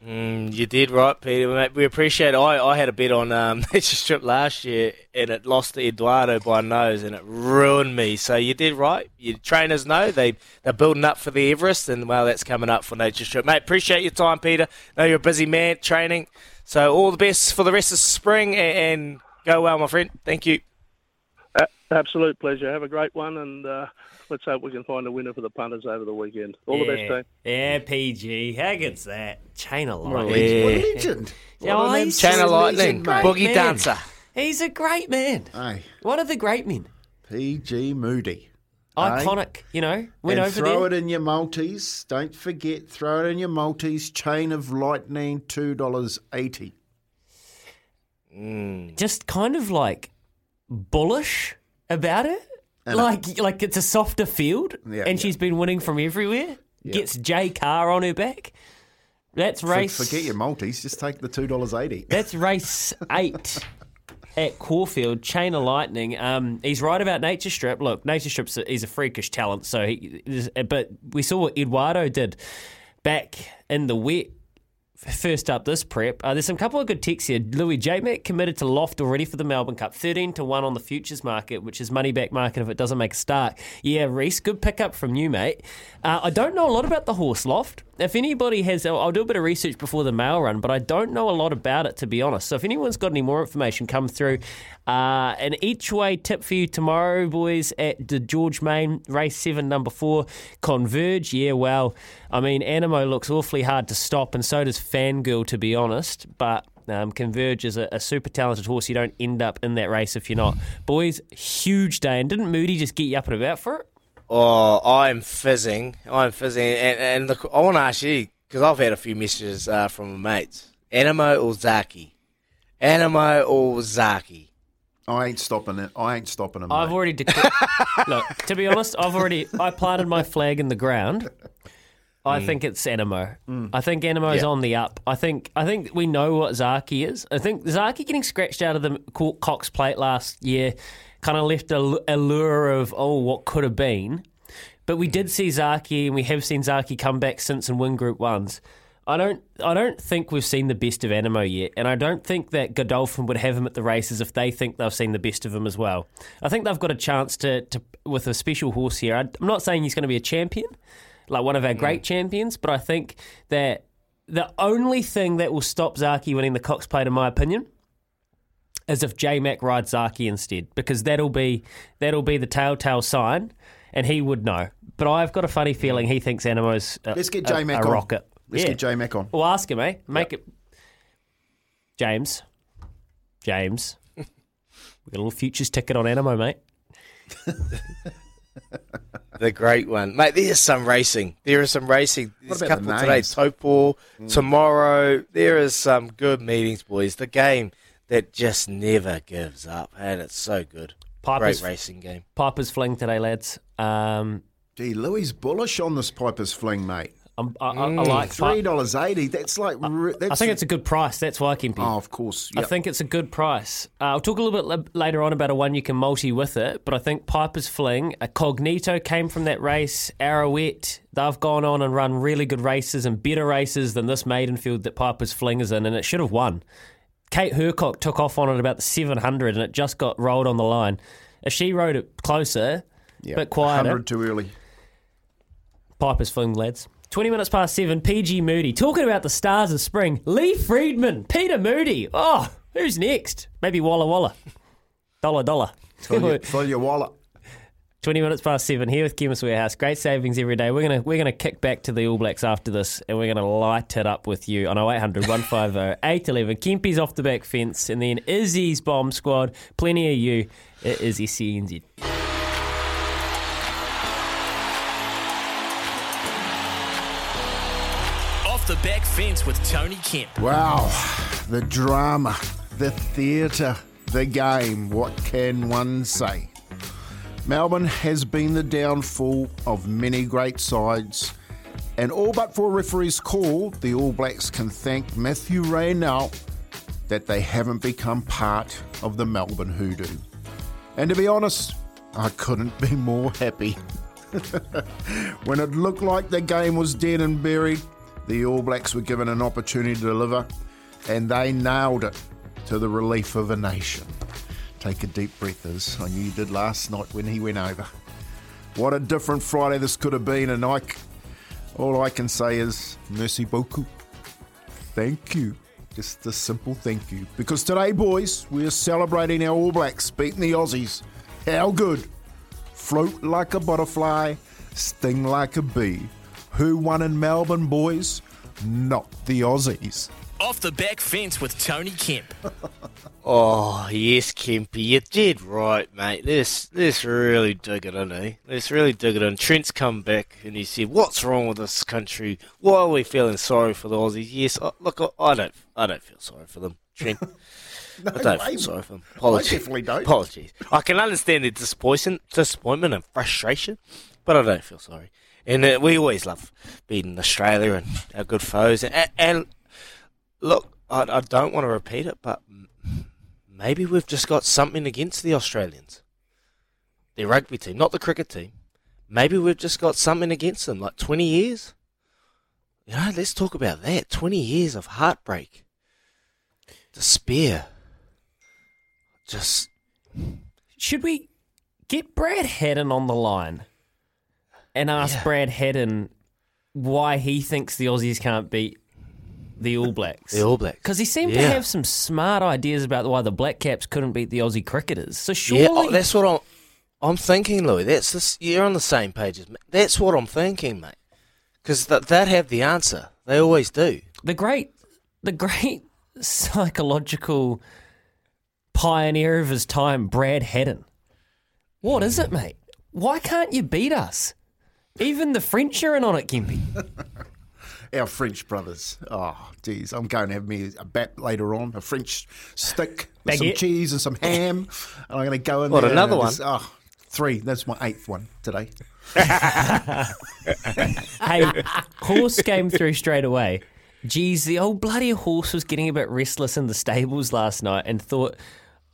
You did right, Peter, mate. We appreciate it. I had a bet on Nature Strip last year, and it lost to Eduardo by a nose, and it ruined me. So you did right. Your trainers know they're building up for the Everest, and well, that's coming up for Nature Strip, mate. Appreciate your time, Peter. I know you're a busy man training, so all the best for the rest of spring, and go well, my friend. Thank you. Absolute pleasure. Have a great one, and let's hope we can find a winner for the punters over the weekend. All the best, team. Yeah, PG. How good's that? Chain of Lightning. What a legend. Chain of Lightning. Boogie Dancer. He's a great man. Aye. One of the great men. PG Moody. Iconic, you know. Went over there. Throw it in your multis. Don't forget, throw it in your multis. Chain of Lightning, $2.80. Just kind of like bullish about it. Like it's a softer field, and she's been winning from everywhere. Yeah. Gets Jay Carr on her back. That's race. Forget your multis, just take the $2.80. That's race 8 at Caulfield. Chain of Lightning. He's right about Nature Strip. Look, Nature Strip's he's a freakish talent. So, but we saw what Eduardo did back in the wet. First up this prep. There's a couple of good texts here. Louis J. Mac committed to Loft already for the Melbourne Cup. 13-1 on the futures market, which is money back market if it doesn't make a start. Yeah, Reese, good pickup from you, mate. I don't know a lot about the horse Loft. If anybody has, I'll do a bit of research before the mail run, but I don't know a lot about it, to be honest. So if anyone's got any more information, come through. An each-way tip for you tomorrow, boys, at the George Main, race 7, number 4, Converge. Yeah, well, I mean, Anamoe looks awfully hard to stop, and so does Fangirl, to be honest, but Converge is a super talented horse. You don't end up in that race if you're not. Boys, huge day, and didn't Moody just get you up and about for it? Oh, I'm fizzing. And look, I want to ask you, because I've had a few messages from mates. Anamoe or Zaaki? I ain't stopping it, mate. I've already declared. Look, to be honest, I planted my flag in the ground. I think it's Anamoe. I think Anamoe's on the up. I think we know what Zaaki is. I think Zaaki getting scratched out of the Cox Plate last year kind of left a lure of, what could have been. But we did see Zaaki, and we have seen Zaaki come back since and win Group 1s. I don't think we've seen the best of Anamoe yet, and I don't think that Godolphin would have him at the races if they think they've seen the best of him as well. I think they've got a chance to with a special horse here. I'm not saying he's going to be a champion, like one of our great champions, but I think that the only thing that will stop Zaaki winning the Cox Plate, in my opinion, is if J-Mac rides Zaaki instead, because that'll be the telltale sign, and he would know. But I've got a funny feeling he thinks Anamoe's Let's get J-Mac a rocket. Let's get J-Mac on. We'll ask him, eh? Make it. James. We got a little futures ticket on Anamoe, mate. The great one. Mate, there's some racing. There is some racing. There's a couple the today. Taupo, tomorrow. There is some good meetings, boys. The game that just never gives up, and it's so good. Piper's, great racing game. Piper's Fling today, lads. Gee, Louis bullish on this Piper's Fling, mate. I like $3.80. That's like I think it's a good price. That's why, Kempi. Oh, of course. Yep. I think it's a good price. I'll talk a little bit later on about a one you can multi with it, but I think Piper's Fling, a Cognito came from that race, Arrowette. They've gone on and run really good races and better races than this Maidenfield that Piper's Fling is in, and it should have won. Kate Hercock took off on it about the 700, and it just got rolled on the line. If she rode it closer, but quieter. 100 too early. Piper's Fling, lads. 20 minutes past 7, PG Moody. Talking about the stars of spring, Lee Friedman, Peter Moody. Oh, who's next? Maybe Walla Walla. Dollar. Fill your wallet. 20 minutes past 7, here with Chemist Warehouse. Great savings every day. We're gonna kick back to the All Blacks after this, and we're going to light it up with you on 0800 150 811. Kempi's off the back fence, and then Izzy's bomb squad. Plenty of you. It is SCNZ. The Back Fence with Tony Kemp. Wow, the drama, the theatre, the game, what can one say? Melbourne has been the downfall of many great sides, and all but for a referee's call, the All Blacks can thank Matthew Raynal that they haven't become part of the Melbourne hoodoo. And to be honest, I couldn't be more happy. When it looked like the game was dead and buried, the All Blacks were given an opportunity to deliver, and they nailed it to the relief of a nation. Take a deep breath, as I knew you did last night when he went over. What a different Friday this could have been, and all I can say is, merci beaucoup. Thank you. Just a simple thank you. Because today, boys, we're celebrating our All Blacks beating the Aussies. How good. Float like a butterfly, sting like a bee. Who won in Melbourne, boys? Not the Aussies. Off the Back Fence with Tony Kemp. Oh, yes, Kempy, you did right, mate. Let's really dig it in, eh? Let's really dig it in. Trent's come back and he said, what's wrong with this country? Why are we feeling sorry for the Aussies? Yes, I don't feel sorry for them, Trent. No, I don't feel sorry for them. Apologies. I definitely don't. Apologies. I can understand their disappointment and frustration, but I don't feel sorry. And we always love beating Australia and our good foes. And look, I don't want to repeat it, but maybe we've just got something against the Australians. Their rugby team, not the cricket team. Maybe we've just got something against them, like 20 years. You know, let's talk about that. 20 years of heartbreak, despair. Just... Should we get Brad Haddon on the line? And ask Brad Haddon why he thinks the Aussies can't beat the All Blacks. The All Blacks. Because he seemed to have some smart ideas about why the Black Caps couldn't beat the Aussie cricketers. So surely... Yeah, that's what I'm thinking, Louis. You're on the same page as me. That's what I'm thinking, mate. Because they'd have the answer. They always do. The great psychological pioneer of his time, Brad Haddon. What is it, mate? Why can't you beat us? Even the French are in on it, Kempi. Our French brothers. Oh, geez. I'm going to have me a bap later on, a French stick with some cheese and some ham. And I'm going to go in there. Another one? Oh, 3. That's my 8th one today. Hey, horse came through straight away. Geez, the old bloody horse was getting a bit restless in the stables last night and thought...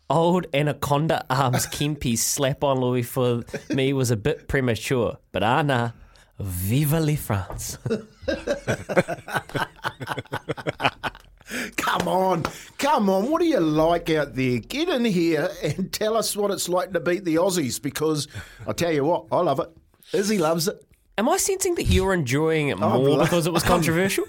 Old Anaconda Arms Kempi's slap on Louis for me was a bit premature. But Anna, vive la France. Come on. What do you like out there? Get in here and tell us what it's like to beat the Aussies, because I tell you what, I love it. Izzy loves it. Am I sensing that you're enjoying it more because it was controversial?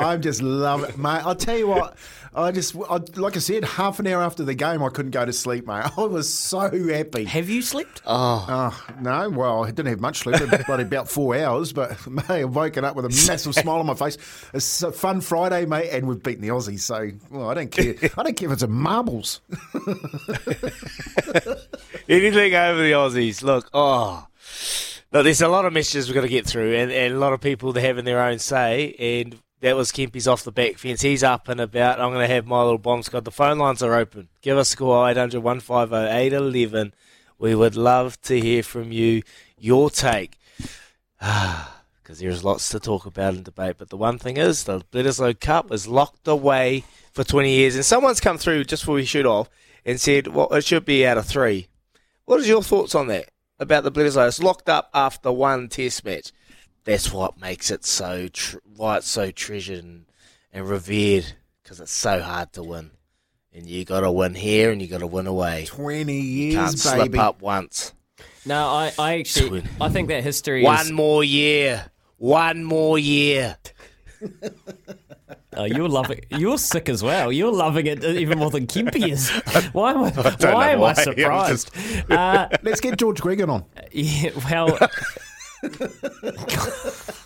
I just love it, mate. I'll tell you what, like I said, half an hour after the game, I couldn't go to sleep, mate. I was so happy. Have you slept? Oh no. Well, I didn't have much sleep, but about 4 hours. But, mate, I've woken up with a massive smile on my face. It's a fun Friday, mate, and we've beaten the Aussies. So, well, I don't care. I don't care if it's a marbles. Anything over the Aussies. Look, But there's a lot of messages we've got to get through, and a lot of people that are having their own say, and that was Kempy's off the back fence. He's up and about. I'm going to have my little bomb squad. The phone lines are open. Give us a call, 800 150 811. We would love to hear from you, your take. Because there's lots to talk about and debate. But the one thing is, the Bledisloe Cup is locked away for 20 years. And someone's come through just before we shoot off and said, well, it should be out of 3. What is your thoughts on that, about the Bledisloe? It's locked up after one test match. That's what makes it so treasured and revered, because it's so hard to win. And you got to win here and you got to win away. 20 years, you can't slip up once. No, I actually, I think that history is... One more year. Oh, you're loving. You're sick as well. You're loving it even more than Kempy is. Why am I surprised? Let's get George Gregan on. Yeah, well,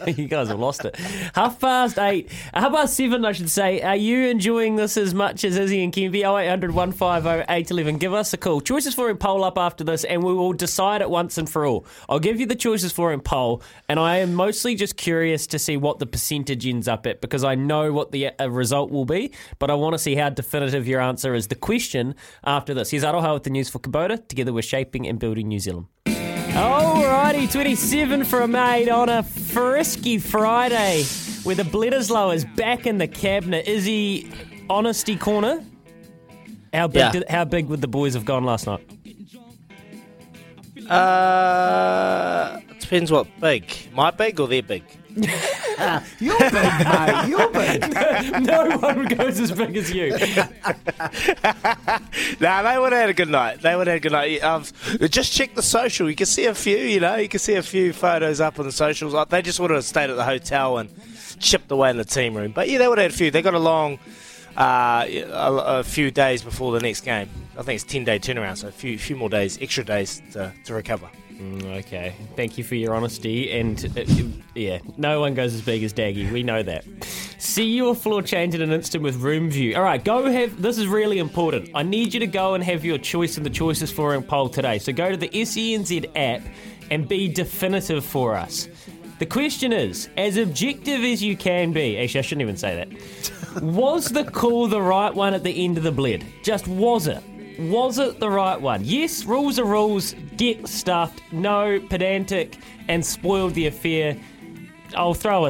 you guys have lost it. 7:30, I should say. Are you enjoying this as much as Izzy and Kempy? 0800 150 811. Give us a call. Choices for him poll up after this, and we will decide it once and for all. I'll give you the choices for him poll, and I am mostly just curious to see what the percentage ends up at, because I know what the result will be, but I want to see how definitive your answer is. The question after this. Here's Aroha with the news for Kubota. Together we're shaping and building New Zealand. Alrighty, 27 for a maid on a frisky Friday where the Bledisloe is back in the cabinet. Izzy, honesty corner. How big would the boys have gone last night? Depends what big. My big or their big? You're big, mate. You're big. No one goes as big as you. Nah, they would have had a good night. Just check the social. You can see a few, You can see a few photos up on the socials. They just would have stayed at the hotel and chipped away in the team room. But yeah, they would have had a few. They got along a few days before the next game. I think it's 10-day turnaround, so a few more days, extra days to recover. Okay, thank you for your honesty, and no one goes as big as Daggy, we know that. See your floor change in an instant with Room View. Alright, this is really important. I need you to go and have your choice in the Choices for Him poll today. So go to the SENZ app and be definitive for us. The question is, as objective as you can be, actually I shouldn't even say that, was the call the right one at the end of the bled? Just was it? Was it the right one? Yes, rules are rules. Get stuffed. No, pedantic and spoiled the affair. I'll throw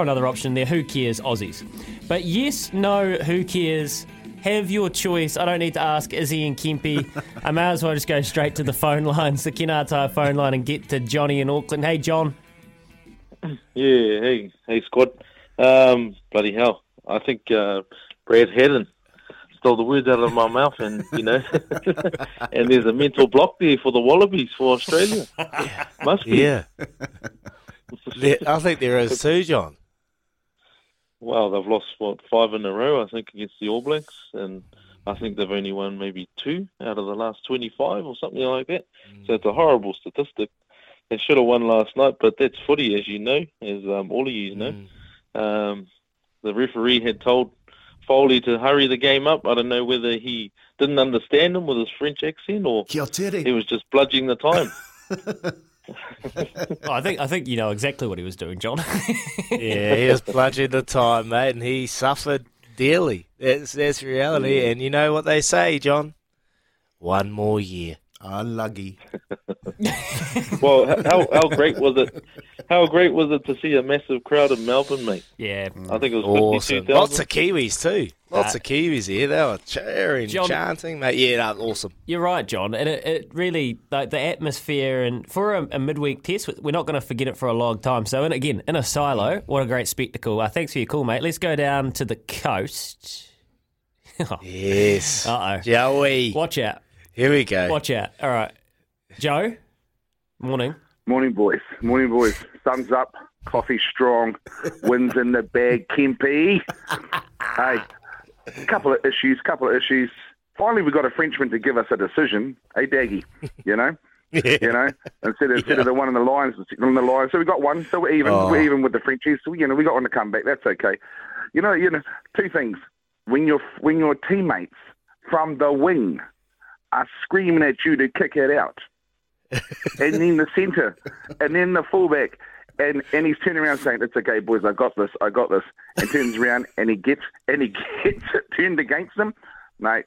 another option there. Who cares, Aussies? But yes, no, who cares? Have your choice. I don't need to ask Izzy and Kempy. I may as well just go straight to the phone lines, the Kenata phone line, and get to Johnny in Auckland. Hey, John. Yeah, hey, squad. Bloody hell. I think Brad Haddon stole the words out of my mouth, and and there's a mental block there for the Wallabies for Australia. Must be. Yeah. I think there is too, John. Well, they've lost, 5 in a row, I think, against the All Blacks, and I think they've only won maybe 2 out of the last 25 or something like that. So it's a horrible statistic. They should have won last night, but that's footy, as you know, as all of you know. The referee had told Foley to hurry the game up. I don't know whether he didn't understand him with his French accent or he was just bludging the time. Oh, I think you know exactly what he was doing, John. Yeah, he was bludging the time, mate, and he suffered dearly. That's reality. Mm. And you know what they say, John? One more year. Unlucky. Well, how great was it? How great was it to see a massive crowd in Melbourne, mate? Yeah, I think it was awesome. 52,000. Lots of Kiwis too. Lots of Kiwis here. They were cheering, chanting, mate. Yeah, awesome. You're right, John. And it really, like, the atmosphere, and for a midweek test, we're not going to forget it for a long time. So, in a silo, what a great spectacle. Thanks for your call, mate. Let's go down to the coast. Oh. Yes. Uh oh, Joey. Watch out. Here we go. Watch out. All right. Joe, morning. Morning, boys. Sun's up, coffee strong, wind's in the bag, Kempy. Hey, couple of issues. Finally, we got a Frenchman to give us a decision. Hey, Daggy, Yeah. Instead of the one in the Lions, so we got one, so we're even. Oh. We're even with the Frenchies. So, we got one to come back. That's okay. Two things. When your teammates from the wing are screaming at you to kick it out. and then the centre, and then the fullback. And he's turning around saying, "It's okay, boys, I got this. And turns around and he gets it turned against him. Mate,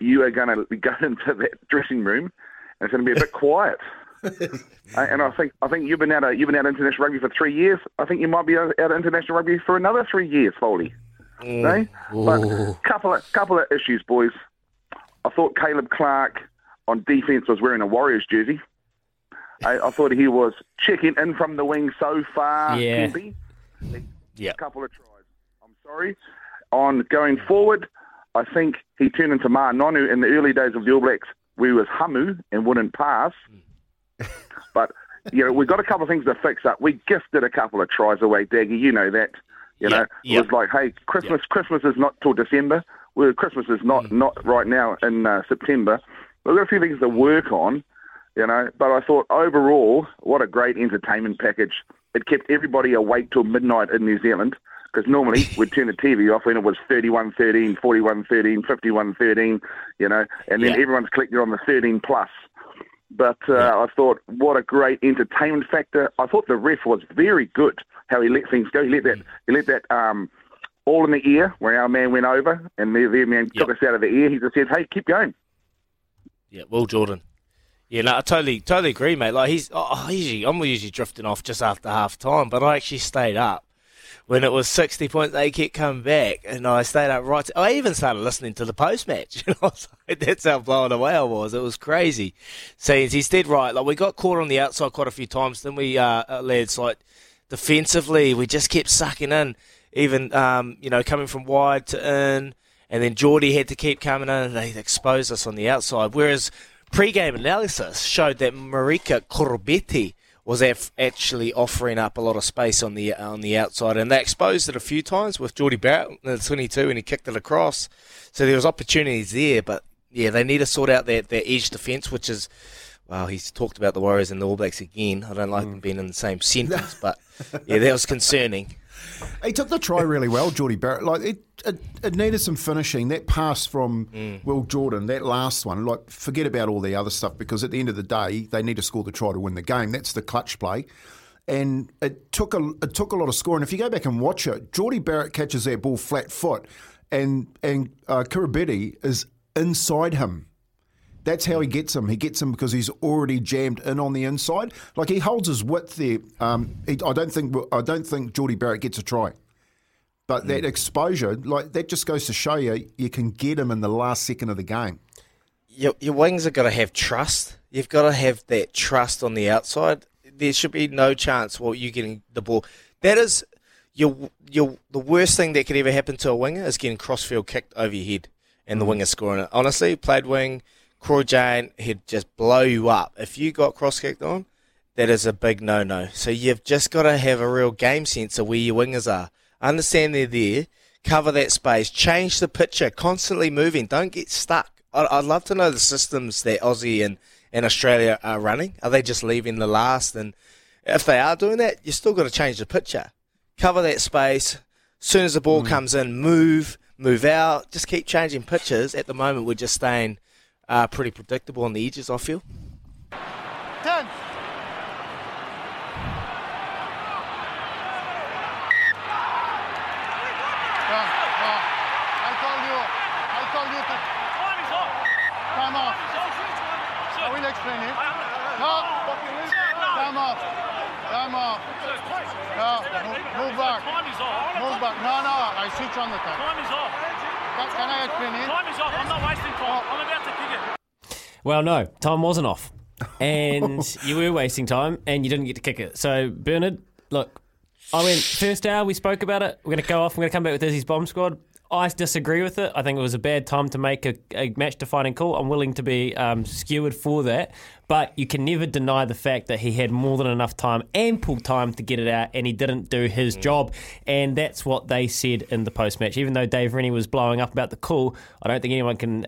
you are going to go into that dressing room and it's going to be a bit quiet. And I think you've been out of international rugby for 3 years. I think you might be out of international rugby for another 3 years, Foley. Mm. No? But couple of issues, boys. I thought Caleb Clarke on defence was wearing a Warriors jersey. I thought he was checking in from the wing so far. Yeah. A couple of tries. I'm sorry. On going forward, I think he turned into Ma Nonu in the early days of the All Blacks. We was Hamu and wouldn't pass. But, you know, we've got a couple of things to fix up. We gifted a couple of tries away, Daggy. You know that. You know, it was like, hey, Christmas is not till December. Well, Christmas is not right now in September. We've got a few things to work on. You know, but I thought overall, what a great entertainment package. It kept everybody awake till midnight in New Zealand, because normally we'd turn the TV off when it was 31-13, 41-13, 51-13, you know, and then everyone's clicking on the 13+. But I thought, what a great entertainment factor. I thought the ref was very good, how he let things go. He let that all in the ear, where our man went over, and their man took us out of the ear. He just said, hey, keep going. Yeah, Will Jordan. Yeah, no, I totally agree, mate. Like I'm usually drifting off just after half time, but I actually stayed up when it was 60 points. They kept coming back, and I stayed up right. I even started listening to the post match. And I was like, that's how blown away I was. It was crazy. Scenes. He's dead right. Like we got caught on the outside quite a few times. Then we lads, like defensively, we just kept sucking in. Even coming from wide to in, and then Jordie had to keep coming in, and they exposed us on the outside. Whereas pre-game analysis showed that Marika Korobeti was actually offering up a lot of space on the outside, and they exposed it a few times with Jordie Barrett in the 22, and he kicked it across. So there was opportunities there, but yeah, they need to sort out their edge defence, which is, well, he's talked about the Warriors and the All Blacks again. I don't like them being in the same sentence, but yeah, that was concerning. He took the try really well, Jordie Barrett. Like it needed some finishing. That pass from Will Jordan, that last one. Like, forget about all the other stuff, because at the end of the day, they need to score the try to win the game. That's the clutch play, and it took a lot of score. And if you go back and watch it, Jordie Barrett catches that ball flat foot, and Korobeti is inside him. That's how he gets him. He gets him because he's already jammed in on the inside. Like, he holds his width there. I don't think Jordie Barrett gets a try, but that exposure, like that, just goes to show you can get him in the last second of the game. Your wings are going to have trust. You've got to have that trust on the outside. There should be no chance you getting the ball. That is the worst thing that could ever happen to a winger is getting crossfield kicked over your head and the winger scoring it. Honestly, played wing. Croy Jane, he'd just blow you up. If you got cross-kicked on, that is a big no-no. So you've just got to have a real game sense of where your wingers are. Understand they're there, cover that space, change the picture, constantly moving. Don't get stuck. I'd love to know the systems that Aussie and Australia are running. Are they just leaving the last? And if they are doing that, you've still got to change the picture. Cover that space. As soon as the ball comes in, move out. Just keep changing pitches. At the moment, we're just staying pretty predictable on the edges, I feel. 10. I told you to... Time off. I will explain it. No. Time off. No. Move back. No. I switch on the time. Time is off. Can I explain it? Time is off. I'm not wasting time. I'm about to... Well, no, time wasn't off, and you were wasting time, and you didn't get to kick it. So, Bernard, look, I went first hour, we spoke about it, we're going to go off, we're going to come back with Izzy's bomb squad. I disagree with it. I think it was a bad time to make a match-defining call. I'm willing to be skewered for that, but you can never deny the fact that he had more than enough time, ample time to get it out, and he didn't do his job, and that's what they said in the post-match. Even though Dave Rennie was blowing up about the call, I don't think anyone can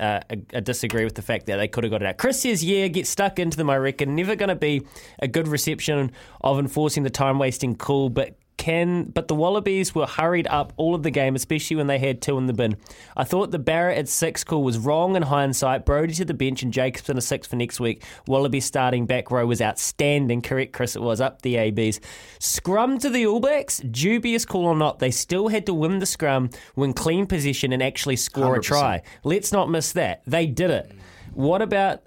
disagree with the fact that they could have got it out. Chris says, get stuck into them, I reckon. Never going to be a good reception of enforcing the time-wasting call, but can, but the Wallabies were hurried up all of the game, especially when they had two in the bin. I thought the Barrett at six call was wrong in hindsight. Brodie to the bench and Jacobson a six for next week. Wallaby starting back row was outstanding. Correct, Chris, it was up the ABs. Scrum to the All Blacks, dubious call or not, they still had to win the scrum, win clean possession and actually score 100%. A try. Let's not miss that. They did it. What about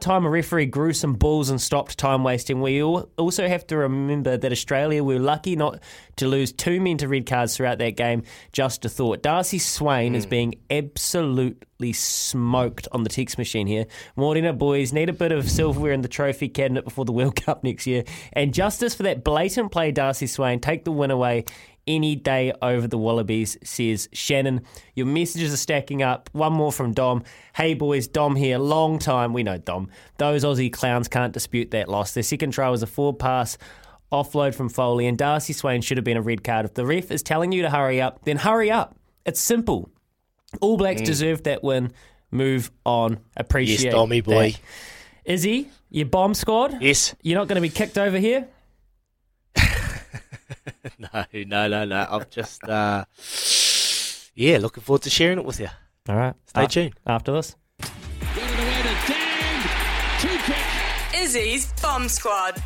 time a referee grew some balls and stopped time wasting? We also have to remember that Australia were lucky not to lose two men to red cards throughout that game. Just a thought. Darcy Swain is being absolutely smoked on the text machine here. Morena boys need a bit of silverware in the trophy cabinet before the World Cup next year. And justice for that blatant play, Darcy Swain. Take the win away any day over the Wallabies, says Shannon. Your messages are stacking up. One more from Dom. Hey boys, Dom here. Long time. We know Dom. Those Aussie clowns can't dispute that loss. Their second try was a four-pass offload from Foley, and Darcy Swain should have been a red card. If the ref is telling you to hurry up, then hurry up. It's simple. All Blacks deserved that win. Move on. Appreciate that. Yes, Dommy boy. Izzy, your bomb squad? Yes. You're not going to be kicked over here? No. I'm just, looking forward to sharing it with you. All right. Stay tuned. After this. Izzy's Bomb Squad.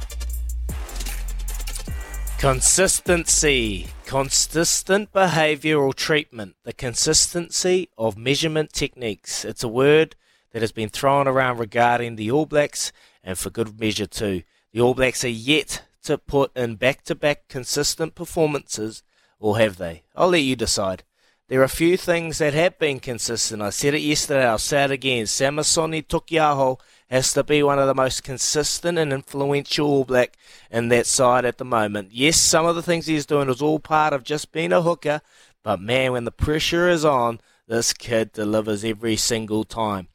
Consistency. Consistent behavioural treatment. The consistency of measurement techniques. It's a word that has been thrown around regarding the All Blacks, and for good measure too. The All Blacks are yet to put in back-to-back consistent performances, or have they? I'll let you decide. There are a few things that have been consistent. I said it yesterday, I'll say it again. Samisoni Taukei'aho has to be one of the most consistent and influential All Black in that side at the moment. Yes, some of the things he's doing is all part of just being a hooker, but man, when the pressure is on, this kid delivers every single time.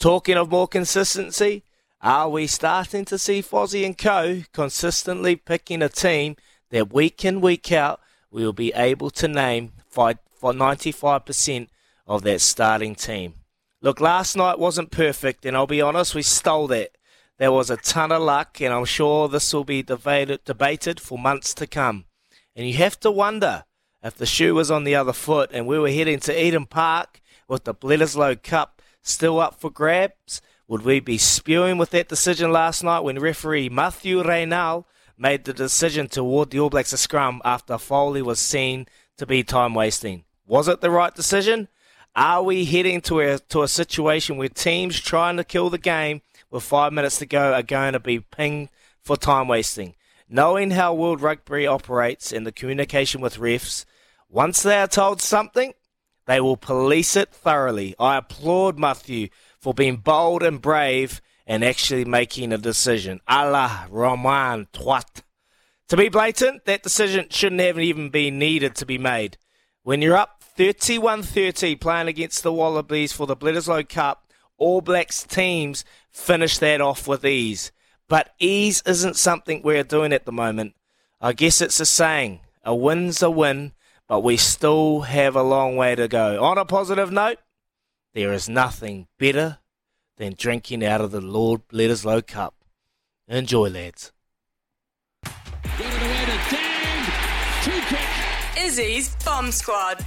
Talking of more consistency, are we starting to see Fozzie and co consistently picking a team that week in, week out, we will be able to name for 95% of that starting team? Look, last night wasn't perfect, and I'll be honest, we stole that. There was a ton of luck, and I'm sure this will be debated for months to come. And you have to wonder if the shoe was on the other foot, and we were heading to Eden Park with the Bledisloe Cup still up for grabs. Would we be spewing with that decision last night when referee Matthew Raynal made the decision to award the All Blacks a scrum after Foley was seen to be time-wasting? Was it the right decision? Are we heading to a situation where teams trying to kill the game with 5 minutes to go are going to be pinged for time-wasting? Knowing how World Rugby operates and the communication with refs, once they are told something, they will police it thoroughly. I applaud Matthew for being bold and brave and actually making a decision. Allah Rahman Twat. To be blatant, that decision shouldn't have even been needed to be made. When you're up 31-30 playing against the Wallabies for the Bledisloe Cup, All Blacks teams finish that off with ease. But ease isn't something we're doing at the moment. I guess it's a saying, a win's a win, but we still have a long way to go. On a positive note, there is nothing better than drinking out of the Lord Bledisloe Cup. Enjoy, lads. Izzy's Bomb Squad.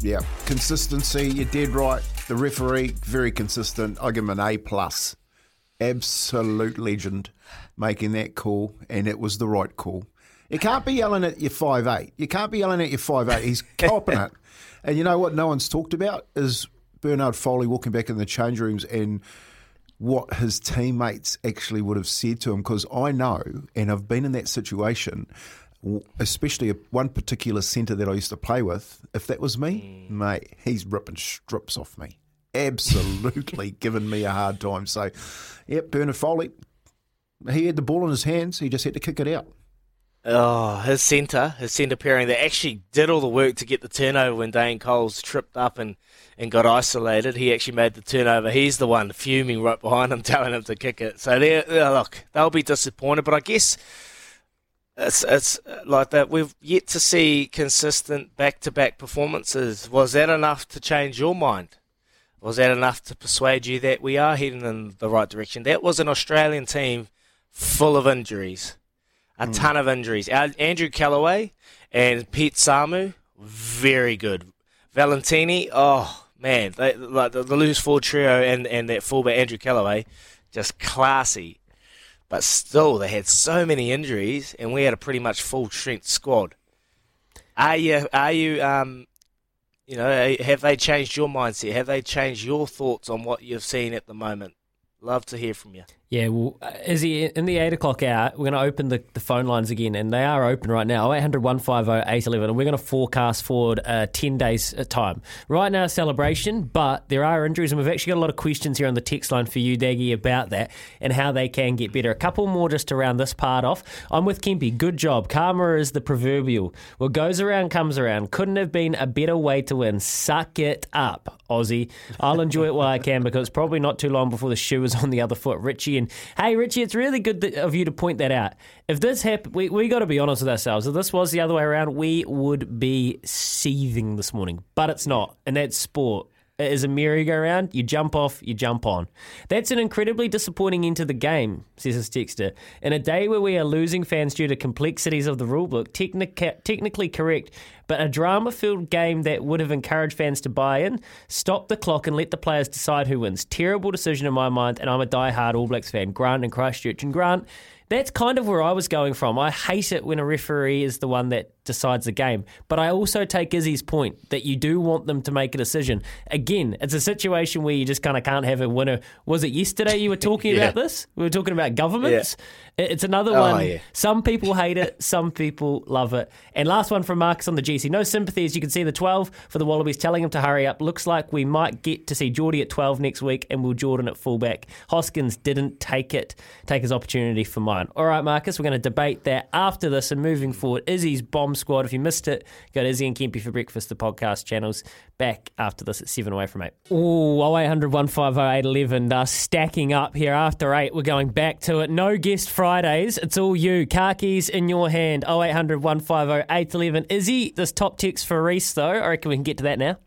Yeah, consistency, you're dead right. The referee, very consistent. I give him an A+. Absolute legend making that call, and it was the right call. You can't be yelling at your 5'8". You can't be yelling at your 5'8". He's copping it. And you know what no one's talked about is Bernard Foley walking back in the change rooms and what his teammates actually would have said to him, because I know, and I've been in that situation, especially one particular centre that I used to play with, if that was me, mate, he's ripping strips off me. Absolutely giving me a hard time. So, yep, Bernard Foley, he had the ball in his hands, he just had to kick it out. Oh, his centre pairing that actually did all the work to get the turnover when Dane Coles tripped up and got isolated. He actually made the turnover. He's the one fuming right behind him, telling him to kick it. So, look, they'll be disappointed. But I guess it's like that. We've yet to see consistent back-to-back performances. Was that enough to change your mind? Was that enough to persuade you that we are heading in the right direction? That was an Australian team full of injuries. a ton of injuries. Andrew Calloway and Pete Samu, very good. Valentini, oh man, the loose forward trio and that fullback Andrew Calloway, just classy. But still, they had so many injuries, and we had a pretty much full strength squad. Have they changed your mindset? Have they changed your thoughts on what you've seen at the moment? Love to hear from you. Yeah, well, Izzy, in the 8 o'clock hour, we're going to open the phone lines again, and they are open right now, 0800 150 811, and we're going to forecast forward 10 days at time. Right now, celebration, but there are injuries, and we've actually got a lot of questions here on the text line for you, Daggy, about that and how they can get better. A couple more just to round this part off. I'm with Kempi. Good job. Karma is the proverbial. What goes around comes around. Couldn't have been a better way to win. Suck it up, Aussie. I'll enjoy it while I can, because it's probably not too long before the shoe is on the other foot. Richie, and hey, Richie, it's really good of you to point that out. If this happened, we got to be honest with ourselves. If this was the other way around, we would be seething this morning. But it's not, and that's sport. It is a merry-go-round. You jump off, you jump on. That's an incredibly disappointing end to the game, says his texter. In a day where we are losing fans due to complexities of the rulebook, technically correct, but a drama-filled game that would have encouraged fans to buy in, stop the clock and let the players decide who wins. Terrible decision in my mind, and I'm a die-hard All Blacks fan. Grant and Christchurch. And Grant, that's kind of where I was going from. I hate it when a referee is the one that decides the game. But I also take Izzy's point that you do want them to make a decision. Again, it's a situation where you just kind of can't have a winner. Was it yesterday you were talking about this? We were talking about governments. Yeah. It's another one. Yeah. Some people hate it. Some people love it. And last one from Marcus on the GC. No sympathy, as you can see, the 12 for the Wallabies telling him to hurry up. Looks like we might get to see Jordie at 12 next week, and Will Jordan at fullback. Hoskins didn't take his opportunity for mine. All right, Marcus, we're going to debate that after this and moving forward. Izzy's Bomb Squad. If you missed it, go to Izzy and Kempi for breakfast, the podcast channels. Back after this at 7 away from 8. Ooh, 0800 150 811. Stacking up here after 8. We're going back to it. No guest Fridays. It's all you. Car keys in your hand. 0800 150 811. Izzy, this top text for Reese, though. I reckon we can get to that now.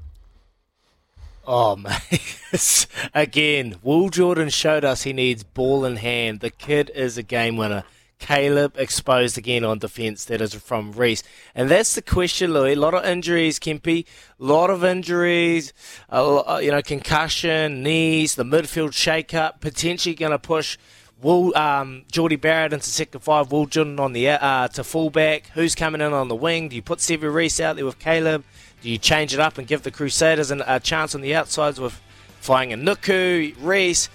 Oh, mate. Again, Will Jordan showed us he needs ball in hand. The kid is a game winner. Caleb exposed again on defence. That is from Reese. And that's the question, Louis. A lot of injuries, Kempi. A lot of injuries. Concussion, knees, the midfield shake-up. Potentially going to push Jordie Barrett into second five. Will Jordan on the to fullback. Who's coming in on the wing? Do you put Sevi Reese out there with Caleb? Do you change it up and give the Crusaders a chance on the outsides with Flying and Nuku, Reese?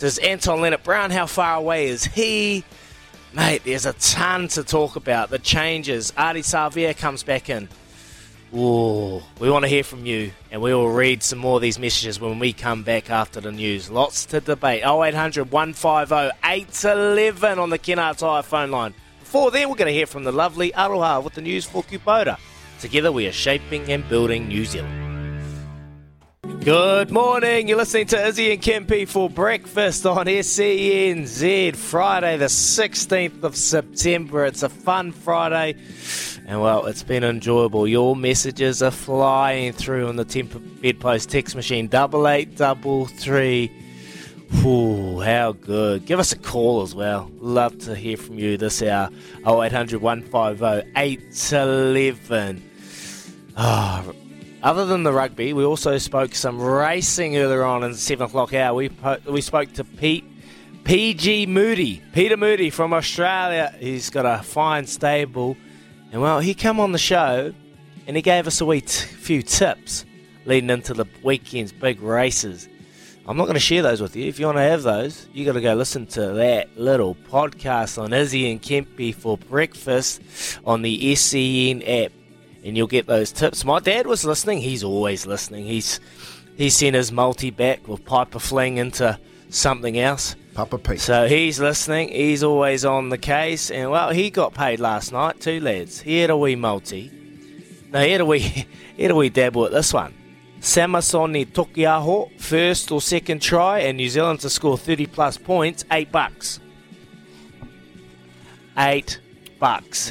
Does Anton Leonard-Brown, how far away is he? Mate, there's a ton to talk about. The changes. Artie Savia comes back in. Ooh, we want to hear from you, and we will read some more of these messages when we come back after the news. Lots to debate. 0800 150 811 on the Kennards Hire phone line. Before then, we're going to hear from the lovely Aroha with the news for Kubota. Together we are shaping and building New Zealand. Good morning. You're listening to Izzy and Kempi for breakfast on SCNZ, Friday the 16th of September. It's a fun Friday, and, well, it's been enjoyable. Your messages are flying through on the Temper Bedpost text machine, 8833. Ooh, how good. Give us a call as well. Love to hear from you this hour, 0800 150 811. Oh, other than the rugby, we also spoke some racing earlier on in the 7 o'clock hour. We spoke to Peter Moody from Australia. He's got a fine stable. And, well, he came on the show and he gave us a few tips leading into the weekend's big races. I'm not going to share those with you. If you want to have those, you got to go listen to that little podcast on Izzy and Kempi for breakfast on the SCN app, and you'll get those tips. My dad was listening. He's always listening. He sent his multi back with Piper's Fling into something else. Papa Pete. So he's listening. He's always on the case. And, well, he got paid last night too, lads. He had a wee multi. Now, he had a wee dabble at this one. Samisoni Taukei'aho, first or second try, and New Zealand to score 30-plus points, $8. $8.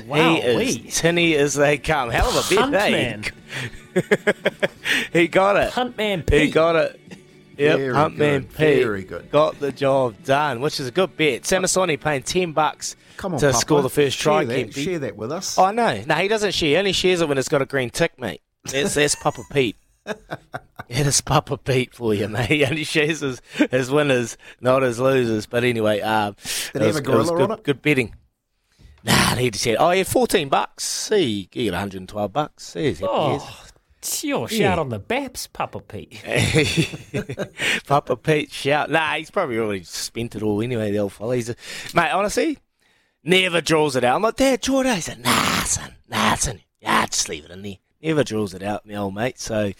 Wow, he is tinny as they come. Hell of a bit, eh? Huntman. He got it. Huntman Pete. He got it. Yep, Huntman Pete. Very good. Got the job done, which is a good bet. Samisoni paying $10 to score the first try. Share that with us. Oh, no. No, he doesn't share. He only shares it when it's got a green tick, mate. That's Papa Pete. It is Papa Pete for you, mate. He only shares his winners, not his losers. But anyway, did he have a gorilla on it? Good betting. Nah, he just said, oh, yeah, $14. He got $112. Oh, it's your shout on the BAPS, Papa Pete. Papa Pete shout. Nah, he's probably already spent it all anyway, the old fella. Mate, honestly, never draws it out. I'm like, Dad, draw it out. He said, nah, son. Yeah, just leave it in there. Never draws it out, my old mate. So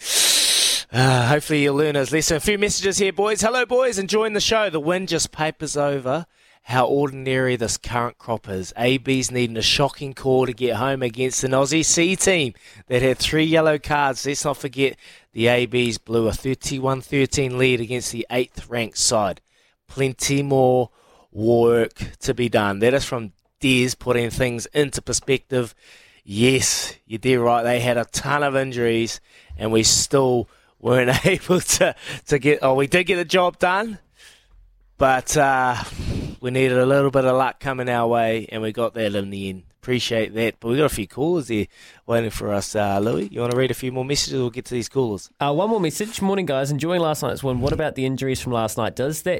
hopefully he'll learn his lesson. A few messages here, boys. Hello, boys. Enjoying the show. The wind just papers over how ordinary this current crop is. AB's needing a shocking call to get home against an Aussie C team that had 3 yellow cards. Let's not forget the AB's blew a 31-13 lead against the 8th-ranked side. Plenty more work to be done. That is from Des, putting things into perspective. Yes, you did right. They had a ton of injuries, and we still weren't able to get... Oh, we did get the job done, but... we needed a little bit of luck coming our way, and we got that in the end. Appreciate that. But we got a few callers there waiting for us. Louis, you want to read a few more messages? We'll get to these callers. One more message. Morning, guys. Enjoying last night's win. What about the injuries from last night? Does the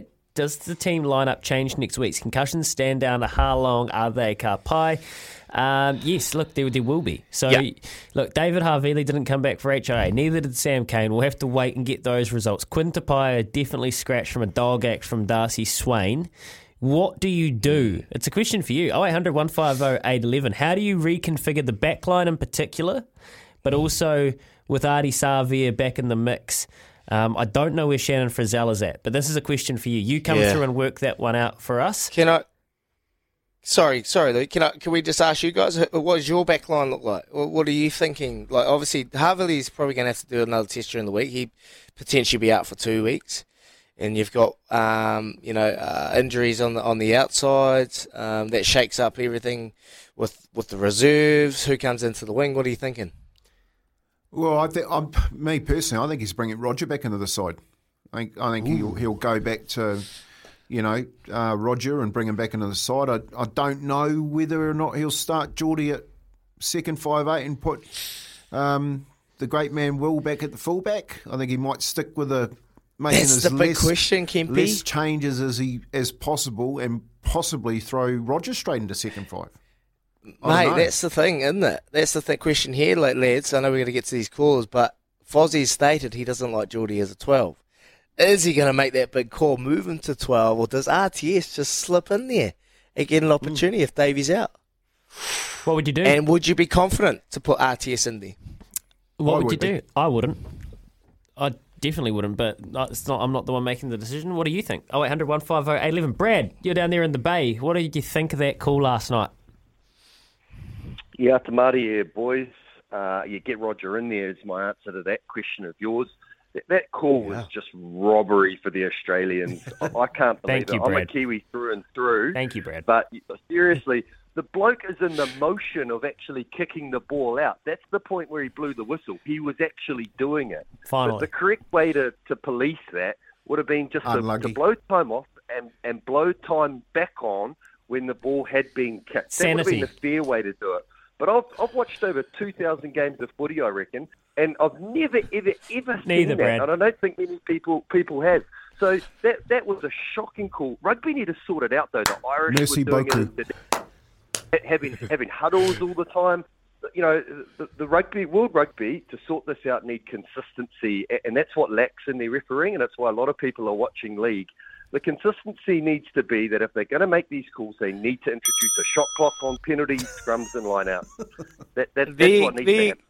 team lineup change next week's concussions? Stand down. How long are they? Kapai. Yes, look, there will be. So, yep. Look, David Harvili didn't come back for HIA. Neither did Sam Kane. We'll have to wait and get those results. Quintupaia definitely scratched from a dog act from Darcy Swain. What do you do? It's a question for you. 0800 150 811. How do you reconfigure the back line in particular, but also with Artie Savia back in the mix? I don't know where Shannon Frizzell is at, but this is a question for you. You come through and work that one out for us. Can I? Sorry, Luke. Can we just ask you guys, what does your back line look like? What are you thinking? Like, obviously, Harvey's probably going to have to do another test during the week. He'd potentially be out for 2 weeks. And you've got, injuries on the outside. That shakes up everything with the reserves. Who comes into the wing? What are you thinking? Well, I think he's bringing Roger back into the side. I think he'll go back to, Roger and bring him back into the side. I don't know whether or not he'll start Jordie at second 5'8" and put the great man Will back at the fullback. I think he might stick with a. That's the big question, Kempy. Less changes as possible, and possibly throw Roger straight into second 5. Mate, that's the thing, isn't it? That's the question here, lads. I know we're going to get to these calls, but Fozzie's stated he doesn't like Jordie as a 12. Is he going to make that big call, move him to 12, or does RTS just slip in there and get an opportunity if Davey's out? What would you do? And would you be confident to put RTS in there? What would you do? I wouldn't. I'd definitely wouldn't, but I'm not the one making the decision. What do you think? 0800 150 811. Brad, you're down there in the bay. What did you think of that call last night? Yeah, Tamari here, boys. Get Roger in there is my answer to that question of yours. That call was just robbery for the Australians. I can't believe it. Brad. I'm a Kiwi through and through. Thank you, Brad. But seriously, the bloke is in the motion of actually kicking the ball out. That's the point where he blew the whistle. He was actually doing it. Finally. But the correct way to police that would have been just to blow time off and blow time back on when the ball had been kicked. Sanity. That would have been the fair way to do it. But I've watched over 2,000 games of footy, I reckon, and I've never, ever seen that. Brad. And I don't think many people have. So that was a shocking call. Rugby need to sort it out, though. The Irish were doing it today. Having huddles all the time, the world rugby to sort this out need consistency, and that's what lacks in their refereeing, and that's why a lot of people are watching league. The consistency needs to be that if they're going to make these calls, they need to introduce a shot clock on penalties, scrums, and line out. That's what needs to happen.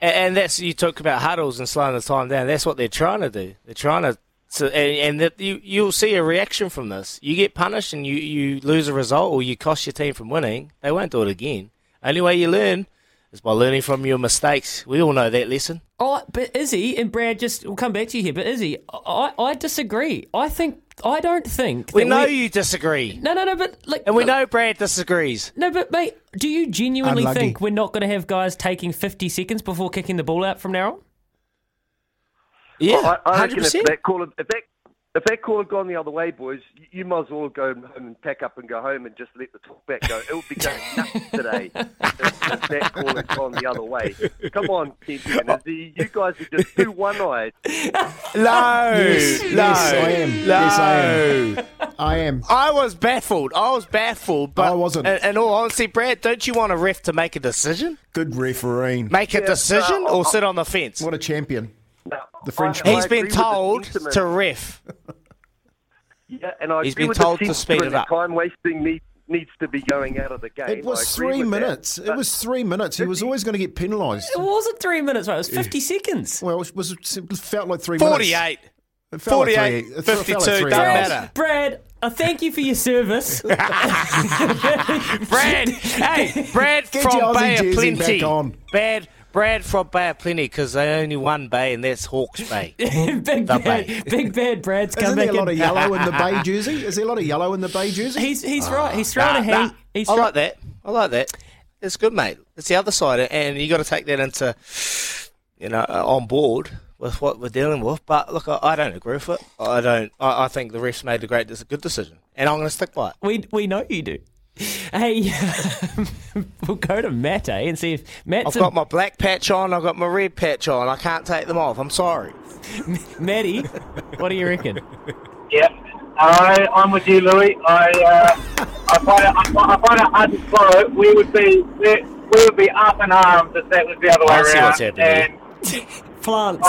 And that's, you talk about huddles and slowing the time down. That's what they're trying to do. They're trying to. So, and that you'll see a reaction from this. You get punished and you lose a result, or you cost your team from winning. They won't do it again. Only way you learn is by learning from your mistakes. We all know that lesson. Oh, but Izzy and Brad, we'll come back to you here. But Izzy, I disagree. I don't think. We know you disagree. No. But and we know Brad disagrees. No, but mate, do you genuinely think we're not going to have guys taking 50 seconds before kicking the ball out from now on? Yeah, I reckon 100%. If that call had gone the other way, boys, you might as well go home and pack up and go home and just let the talkback go. It would be going nuts today if that call had gone the other way. Come on, Kentian. You guys are just too one-eyed. Yes, I am. I was baffled. But I wasn't. In all honesty, Brad, don't you want a ref to make a decision? Good refereeing. Make a decision, or sit on the fence? What a champion. The French. He's been told to ref. Yeah, and I he's been told to speed it up. Time wasting needs to be going out of the game. It was 3 minutes. It was 3 minutes. He was always going to get penalised. It wasn't 3 minutes, right? It was 50 seconds. Well, it felt like 3 minutes. 48. 48, 52, doesn't matter. Brad, I thank you for your service. Brad from Bay of Plenty. Brad from Bay of Plenty, because they only one bay, and that's Hawke's Bay. Big bad Brad's coming. Isn't there a lot of yellow in the Bay jersey? He's right. He's trying to hang. I like that. It's good, mate. It's the other side, and you got to take that into, on board with what we're dealing with. But look, I don't agree with it. I think the refs made a good decision, and I'm going to stick by it. We know you do. Hey, we'll go to Matt, and see if Matt's... I've got my black patch on, I've got my red patch on. I can't take them off, I'm sorry. Matty, what do you reckon? Yep, I'm with you, Louis. I find it hard to follow. We would be up in arms if that was the other way around. I see what's happening. Plants. No.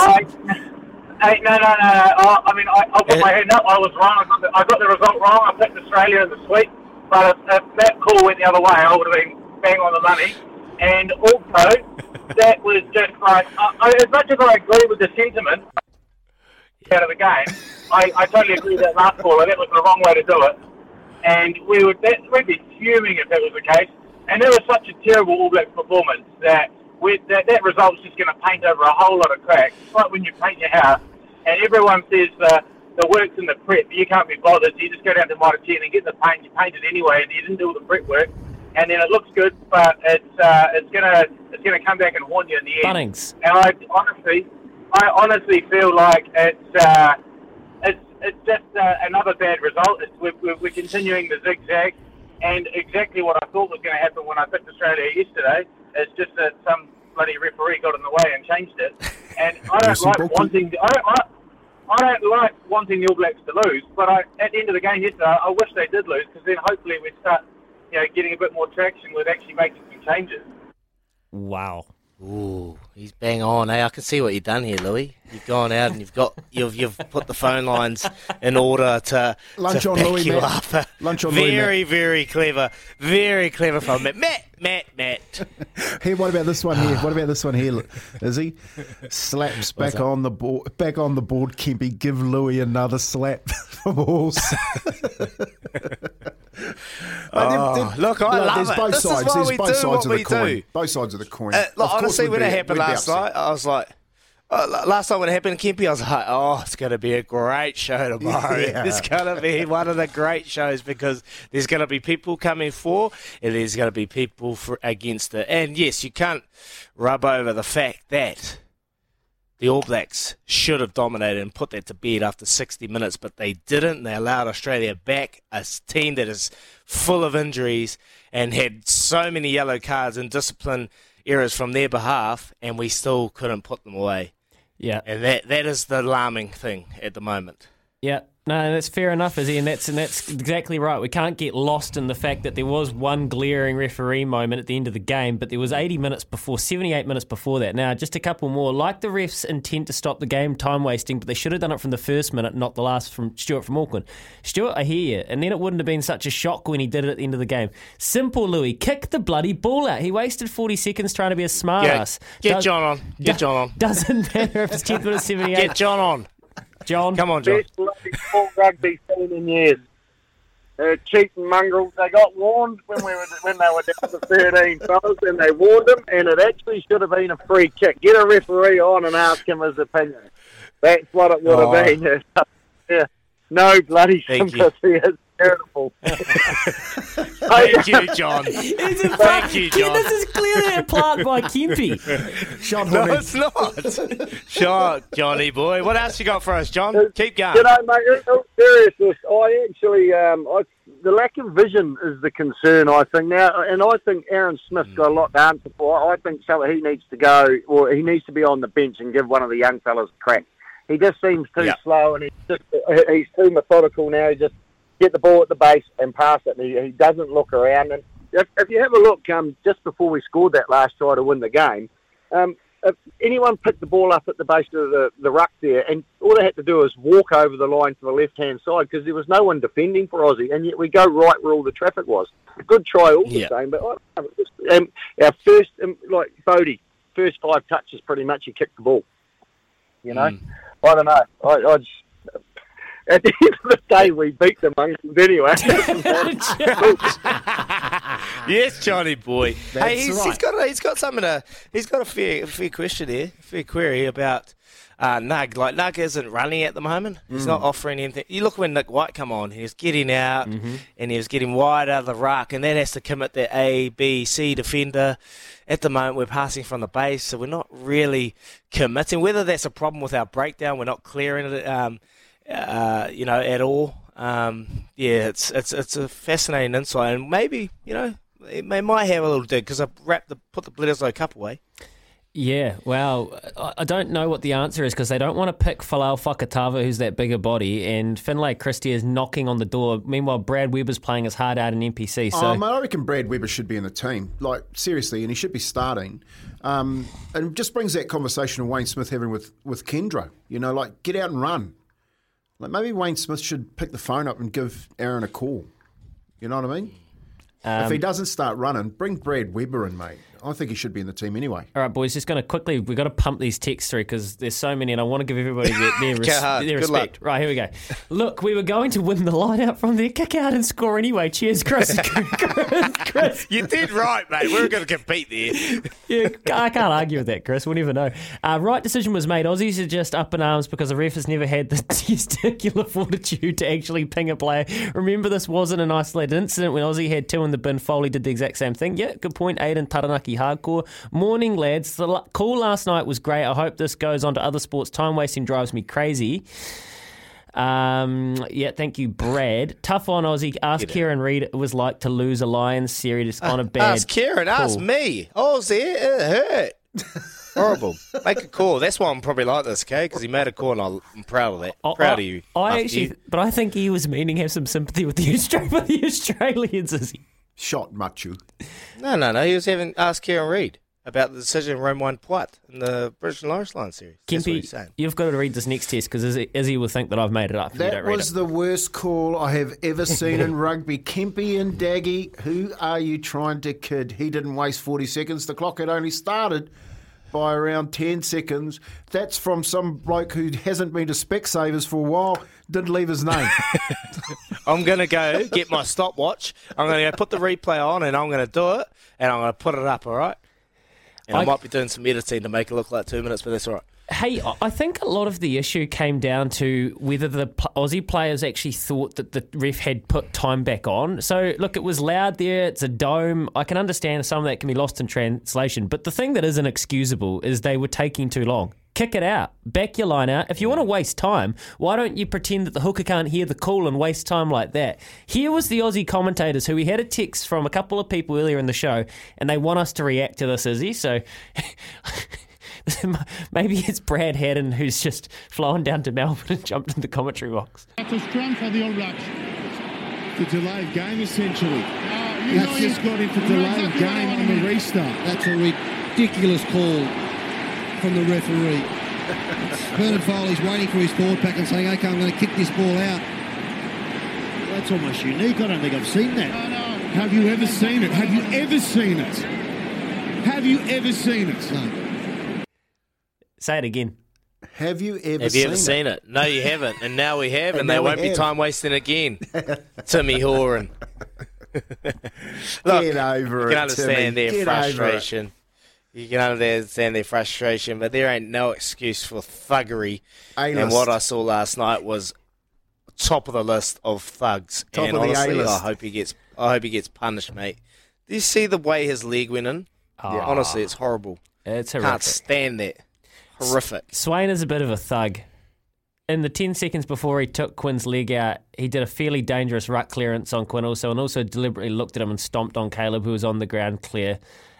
I'll put my hand up. I was wrong. I got the result wrong. I picked Australia in the sweep. But if that call went the other way, I would have been bang on the money. And also, that was just like, as much as I agree with the sentiment out of the game, I totally agree with that last call, and that was the wrong way to do it. And we'd be fuming if that was the case. And it was such a terrible All Blacks performance that result's just going to paint over a whole lot of cracks. It's like when you paint your house, and everyone says the work's in the prep. You can't be bothered. You just go down to -10 and get the paint. You paint it anyway, and you didn't do all the prep work. And then it looks good, but it's gonna come back and haunt you in the end. Bunnings. And I honestly feel like it's just another bad result. We're continuing the zigzag, and exactly what I thought was going to happen when I picked Australia yesterday. It's just that some bloody referee got in the way and changed it. And I don't like wanting. I don't like wanting the All Blacks to lose, but at the end of the game yesterday, I wish they did lose, because then hopefully we'd start getting a bit more traction with actually making some changes. Wow. Ooh, he's bang on, eh? I can see what you've done here, Louis. You've gone out and you've put the phone lines in order to lunch on Louis, you Matt. Up. Lunch on very, Louis, very, very clever. Very clever from Matt. Hey, what about this one here? Izzy? Slaps back on the board. Back on the board, Kempy. Give Louis another slap from all sides. Look, I love it. Both sides of the coin. Honestly, when it happened last night, I was like, Kempy, I was like, oh, it's going to be a great show tomorrow. Yeah. It's going to be one of the great shows, because there's going to be people coming for and there's going to be people against it. And, yes, you can't rub over the fact that the All Blacks should have dominated and put that to bed after 60 minutes, but they didn't. They allowed Australia back, a team that is full of injuries and had so many yellow cards and discipline errors from their behalf, and we still couldn't put them away. Yeah, and that is the alarming thing at the moment. Yeah, no, that's fair enough, Izzy, and that's exactly right. We can't get lost in the fact that there was one glaring referee moment at the end of the game, but there was 78 minutes before that. Now, just a couple more. Like the refs' intent to stop the game, time wasting, but they should have done it from the first minute, not the last, from Stuart from Auckland. Stuart, I hear you, and then it wouldn't have been such a shock when he did it at the end of the game. Simple, Louis, kick the bloody ball out. He wasted 40 seconds trying to be a smart ass. Get John on. Doesn't matter if it's 10 minutes 78. Get John on. John, come on, John. Best bloody full rugby seen in years. Cheap mongrels. They got warned when they were down to 13 fellas, and they warned them, and it actually should have been a free kick. Get a referee on and ask him his opinion. That's what it would have been. Yeah, no bloody sympathy. terrible. Thank you, John. Thank you, John. This is clearly a plug by Kimpy. Shot no, honey. It's not. Shot, Johnny boy. What else you got for us, John? Keep going. You know, mate, in seriousness, I actually, the lack of vision is the concern, I think. Now, and I think Aaron Smith's got a lot to answer for. I think so. He needs to go, or he needs to be on the bench and give one of the young fellas a crack. He just seems too slow, and he's too methodical now. He just get the ball at the base and pass it, and he doesn't look around. And if you have a look, just before we scored that last try to win the game, if anyone picked the ball up at the base of the ruck there, and all they had to do was walk over the line to the left-hand side because there was no one defending for Aussie, and yet we go right where all the traffic was. A good try all the same, but our first, like Bodie, first five touches pretty much he kicked the ball. You know? I don't know. I just, at the end of the day, we beat the Monkeys anyway. Yes, Johnny boy. That's hey, right. He's got something to. He's got a fair question here, a fair query about Nug. Like Nug isn't running at the moment. He's not offering anything. You look when Nick White come on, he was getting out and he was getting wide out of the ruck, and that has to commit the A, B, C defender. At the moment, we're passing from the base, so we're not really committing. Whether that's a problem with our breakdown, we're not clearing it. At all. It's a fascinating insight, and maybe they might have a little dig because I put the Bledisloe Cup away. Yeah, well, I don't know what the answer is because they don't want to pick Falau Fakatava, who's that bigger body, and Finlay Christie is knocking on the door. Meanwhile, Brad Weber's playing his heart out in NPC. So I reckon Brad Weber should be in the team, like seriously, and he should be starting. And it just brings that conversation of Wayne Smith having with Kendra. Like get out and run. Like maybe Wayne Smith should pick the phone up and give Aaron a call. You know what I mean? If he doesn't start running, bring Brad Weber in, mate. I think he should be in the team anyway. All right, boys, just going to quickly, we've got to pump these texts through because there's so many and I want to give everybody their respect. Luck. Right, here we go. Look, we were going to win the line out from there. Kick out and score anyway. Cheers, Chris. Chris. You did right, mate. We were going to compete there. Yeah, I can't argue with that, Chris. We'll never know. Right decision was made. Aussies are just up in arms because the ref has never had the testicular fortitude to actually ping a player. Remember, this wasn't an isolated incident. When Aussie had two in the bin, Foley did the exact same thing. Yeah, good point, Aiden Taranaki. Hardcore. Morning, lads. The call last night was great. I hope this goes on to other sports. Time wasting drives me crazy. Thank you, Brad. Tough on Aussie. Ask Kieran Reid it was like to lose a Lions series on a bad Ask Kieran, call. Ask me. Aussie, it hurt. Horrible. Make a call. That's why I'm probably like this, okay? Because he made a call, and I'm proud of that. Proud of you. But I think he was meaning to have some sympathy with the Australians, is he? Shot Machu. No. He was having asked Kieran Reid about the decision of Romain Poit in the British and Irish Lions series. Kempi, you've got to read this next test because Izzy will think that I've made it up. That was the worst call I have ever seen in rugby. Kempi and Daggy, who are you trying to kid? He didn't waste 40 seconds. The clock had only started by around 10 seconds. That's from some bloke who hasn't been to Specsavers for a while. Didn't leave his name. I'm going to go get my stopwatch. I'm going to go put the replay on and I'm going to do it and I'm going to put it up, all right? And I might be doing some editing to make it look like 2 minutes, but that's all right. Hey, I think a lot of the issue came down to whether the Aussie players actually thought that the ref had put time back on. So, look, it was loud there. It's a dome. I can understand some of that can be lost in translation. But the thing that is inexcusable is they were taking too long. Kick it out. Back your line out. If you want to waste time, why don't you pretend that the hooker can't hear the call and waste time like that? Here was the Aussie commentators who we had a text from a couple of people earlier in the show, and they want us to react to this, Izzy. So... Maybe it's Brad Haddon who's just flown down to Melbourne and jumped in the commentary box. That was great for the All Blacks. The delayed game, essentially. That's just got him for delayed game on the restart. That's a ridiculous call from the referee. Bernard Foley's waiting for his forward pack and saying, OK, I'm going to kick this ball out. Well, that's almost unique. I don't think I've seen that. Oh, no. Have you ever seen it? Have you ever seen it? Have you ever seen it? No. Say it again. Have you ever seen it? No, you haven't. And now we have, and they won't be time wasting again. Timmy Horan. Look, get over it. You can understand their frustration. You can understand their frustration, but there ain't no excuse for thuggery. A-list. And what I saw last night was top of the list of thugs. Top and of honestly, the A-list. I hope he gets punished, mate. Do you see the way his leg went in? Oh. Yeah, honestly, it's horrible. It's horrific. Can't stand that. Horrific. Swain is a bit of a thug. In the 10 seconds before he took Quinn's leg out, he did a fairly dangerous ruck clearance on Quinn also, and also deliberately looked at him and stomped on Caleb, who was on the ground clear.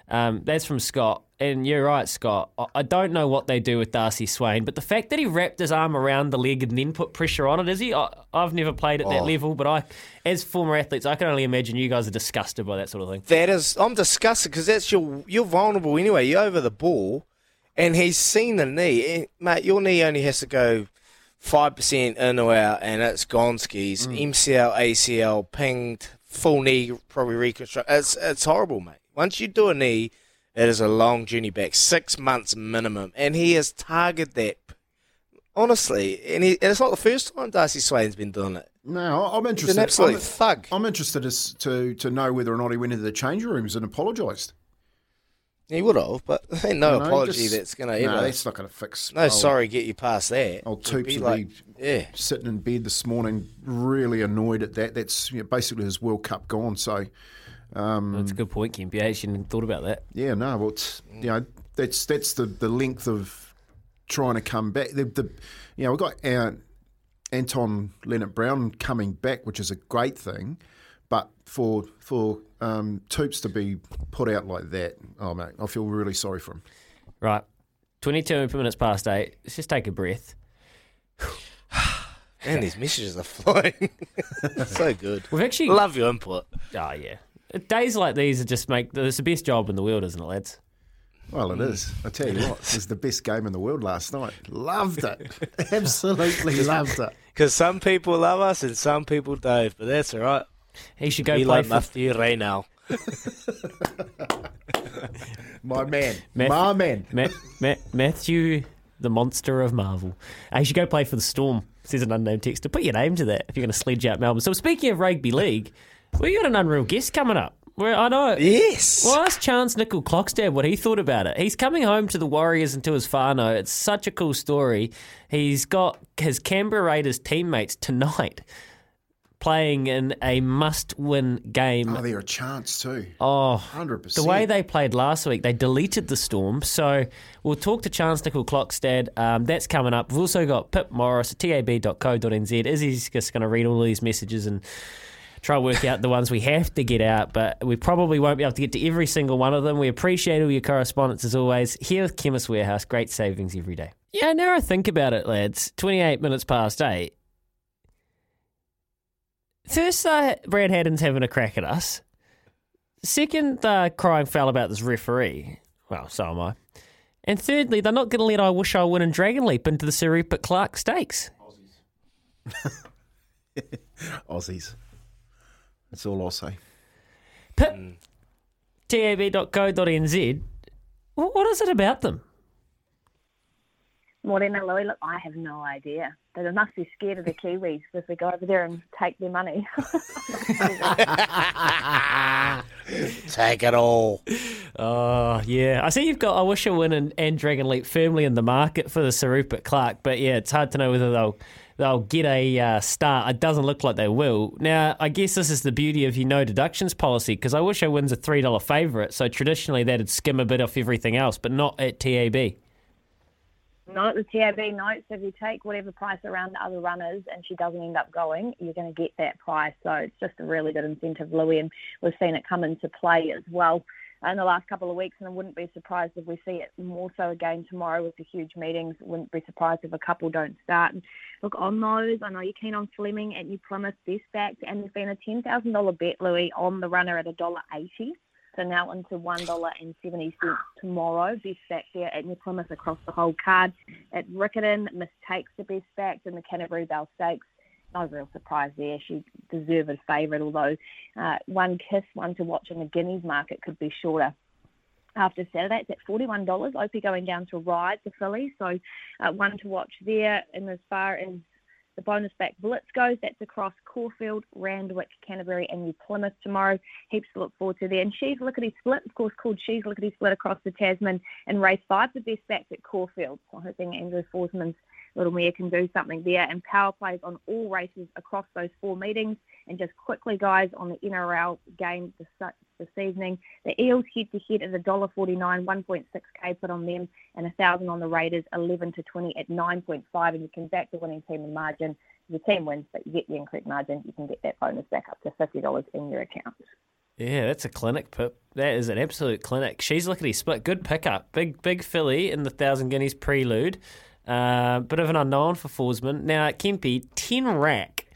That's from Scott. And you're right, Scott. I don't know what they do with Darcy Swain, but the fact that he wrapped his arm around the leg and then put pressure on it, is he? I've never played at that level, but I, as former athletes, I can only imagine you guys are disgusted by that sort of thing. That is, I'm disgusted because that's you're vulnerable anyway. You're over the ball, and he's seen the knee. Mate, your knee only has to go 5% in or out, and it's gone skis. MCL, ACL, pinged, full knee, probably reconstruct. It's horrible, mate. Once you do a knee, it is a long journey back, 6 months minimum, and he has targeted that, honestly. And it's not the first time Darcy Swain's been doing it. No, I'm interested. He's an absolute thug. I'm interested as to know whether or not he went into the change rooms and apologised. He would have, but no apology that's going to ever. No, that's not going to fix. No, sorry, get you past that. Old Toops will be sitting in bed this morning really annoyed at that. That's basically his World Cup gone, so... that's a good point, Kemp. I actually hadn't thought about that. Yeah, no, well, it's, that's the length of trying to come back. We've got Anton Leonard-Brown coming back, which is a great thing, but for Toops to be put out like that, oh, mate, I feel really sorry for him. Right, 22 minutes past 8. Let's just take a breath. Man, these messages are flying. So good. We've actually love your input. Oh, yeah. Days like these are just it's the best job in the world, isn't it, lads? Well, it is. I tell you what, it was the best game in the world last night. Loved it. Absolutely loved it. Because some people love us and some people don't, but that's all right. He should go play Matthew Raynal. My man. Matthew, the monster of Marvel. He should go play for the Storm, says an unnamed texter. Put your name to that if you're going to sledge out Melbourne. So speaking of rugby league... We got an unreal guest coming up. I know. Yes. Well, ask Chance Nicol-Klockstad what he thought about it. He's coming home to the Warriors and to his whānau. It's such a cool story. He's got his Canberra Raiders teammates tonight playing in a must-win game. Oh, they're a chance too. Oh, 100%. The way they played last week, they deleted the Storm. So we'll talk to Chance Nicol-Klockstad. That's coming up. We've also got Pip Morris at tab.co.nz. Izzy's just going to read all of these messages and... try to work out the ones we have to get out, but we probably won't be able to get to every single one of them. We appreciate all your correspondence as always. Here with Chemist Warehouse, great savings every day. Yeah, now I think about it, lads. 28 minutes past 8. First, Brad Haddon's having a crack at us. Second, crying foul about this referee. Well, so am I. And thirdly, they're not going to let I Wish I Win and Dragon Leap into the Sir Rupert Clarke Stakes. Aussies. That's all I'll say. Pip, tab.co.nz, what is it about them? Morena Louie, look, I have no idea. They must be scared of the Kiwis if they go over there and take their money. Take it all. Oh, yeah. I see you've got I Wish I Win and Dragon Leap firmly in the market for the Sir Rupert Clarke, but yeah, it's hard to know whether they'll get a start. It doesn't look like they will. Now, I guess this is the beauty of your no deductions policy, because I Wish I Win's a $3 favourite, so traditionally that'd skim a bit off everything else, but not at TAB. Not at the TAB notes. If you take whatever price around the other runners and she doesn't end up going, you're going to get that price. So it's just a really good incentive, Louis, and we've seen it come into play as well in the last couple of weeks, and I wouldn't be surprised if we see it more so again tomorrow with the huge meetings. Wouldn't be surprised if a couple don't start. Look, on those, I know you're keen on Fleming at New Plymouth, best backed, and there's been a $10,000 bet, Louis, on the runner at $1.80. So now into $1.70 tomorrow. Best back there at New Plymouth across the whole card. At Riccarton, mistakes the best backed in the Canterbury Bell Stakes. No real surprise there. She deserved a favourite, although One Kiss, one to watch in the Guineas market, could be shorter. After Saturday, it's at $41. Opie going down to ride the filly. So one to watch there. And as far as the bonus back blitz goes, that's across Caulfield, Randwick, Canterbury and New Plymouth tomorrow. Heaps to look forward to there. And She's Lickety Split, of course, called She's Lickety Split across the Tasman. And race 5, the best back at Caulfield. So I'm hoping Andrew Forsman's Little Mia can do something there, and power plays on all races across those four meetings. And just quickly, guys, on the NRL game this evening, the Eels head-to-head is $1.49, 1.6K put on them, and $1,000 on the Raiders, 11-20 at 9.5, and you can back the winning team in margin. If the team wins, but you get the incorrect margin, you can get that bonus back up to $50 in your account. Yeah, that's a clinic, Pip. That is an absolute clinic. She's lickety split. Good pickup. Big filly in the 1,000 guineas prelude. Bit of an unknown for Forsman. Now, Kempe, 10 rack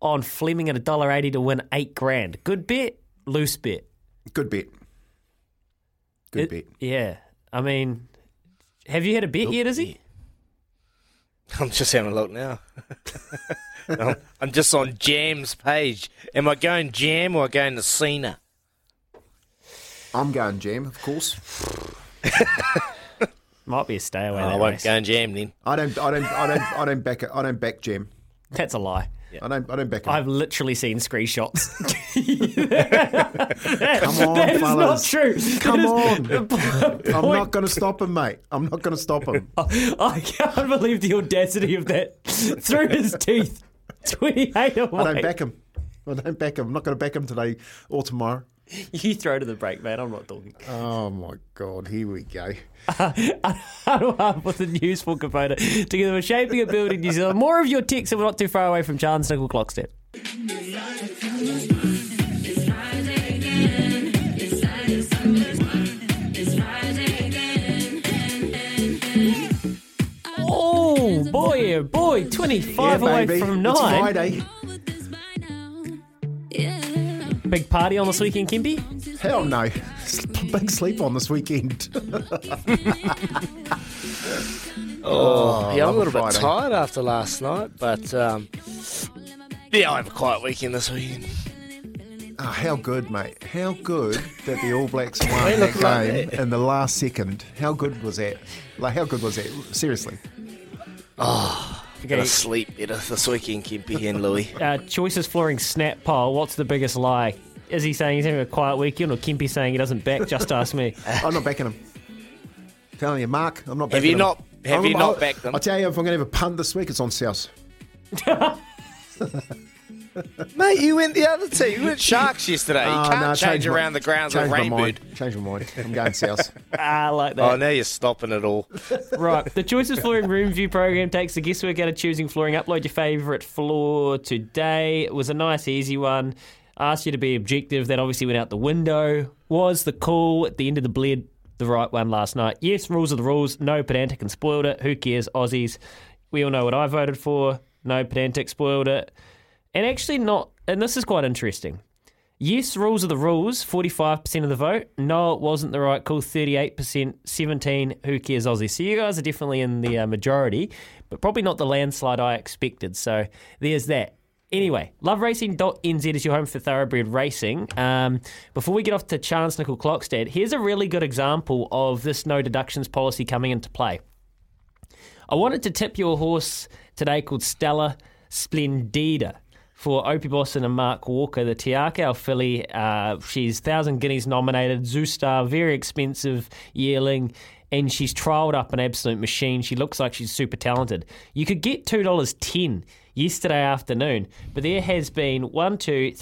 on Fleming at $1.80 to win $8,000. Good bet, loose bet. Good bet. Yeah. I mean, have you had a bet yet, Izzy? I'm just having a look now. I'm just on Jam's page. Am I going Jam or am I going to Cena? I'm going Jam, of course. Might be a stay away. I won't go and Jam then. I don't back it. I don't back Jam. That's a lie. Yeah. I don't back it. I've literally seen screenshots. Come on, fellas. Is not true. Come on. I'm not going to stop him, mate. I'm not going to stop him. I can't believe the audacity of that. Through his teeth. 28 away. I don't back him. I'm not going to back him today or tomorrow. You throw to the break, man. I'm not talking. Oh, my God. Here we go. Up with the news for Kubota. Together we're shaping and building New Zealand. More of your texts, and we're not too far away from Chance Nicol-Klockstad. Oh, boy. 25 away from 9. It's Friday. Big party on this weekend, Kempe? Hell no. Big sleep on this weekend. Yeah, I'm a little bit tired after last night, but yeah, I have a quiet weekend this weekend. Oh, how good, mate. How good that the All Blacks won that game in the last second. How good was that? Seriously. Oh, I'm going to sleep better this weekend, Kempe and Louis. Choices Flooring Snap Poll, what's the biggest lie? Is he saying he's having a quiet weekend, or Kempe saying he doesn't back? Just ask me. I'm not backing him. I'm telling you, Mark, I'm not backing him. Have you not backed them? I'll tell you, if I'm going to have a punt this week, it's on South. Mate, you went the other two. You went Sharks yesterday. You can't change around the grounds like Rainbird. Change my mind. I'm going South. I like that. Oh, now you're stopping it all. Right. The Choices Flooring Room View program takes the guesswork out of choosing flooring. Upload your favourite floor today. It was a nice, easy one. Asked you to be objective. That obviously went out the window. Was the call at the end of the bleed the right one last night? Yes, rules are the rules. No pedantic and spoiled it. Who cares, Aussies? We all know what I voted for. No pedantic, spoiled it. And actually not, and this is quite interesting. Yes, rules are the rules, 45% of the vote. No, it wasn't the right call, 38%, 17, who cares, Aussie. So you guys are definitely in the majority, but probably not the landslide I expected. So there's that. Anyway, loveracing.nz is your home for thoroughbred racing. Before we get off to Chance Nicol-Klockstad, here's a really good example of this no deductions policy coming into play. I wanted to tip your horse today called Stella Splendida for Opie Boston and Mark Walker, the Tiakau filly. She's 1,000 guineas nominated, Zoostar, very expensive yearling, and she's trialled up an absolute machine. She looks like she's super talented. You could get $2.10 yesterday afternoon, but there has been 7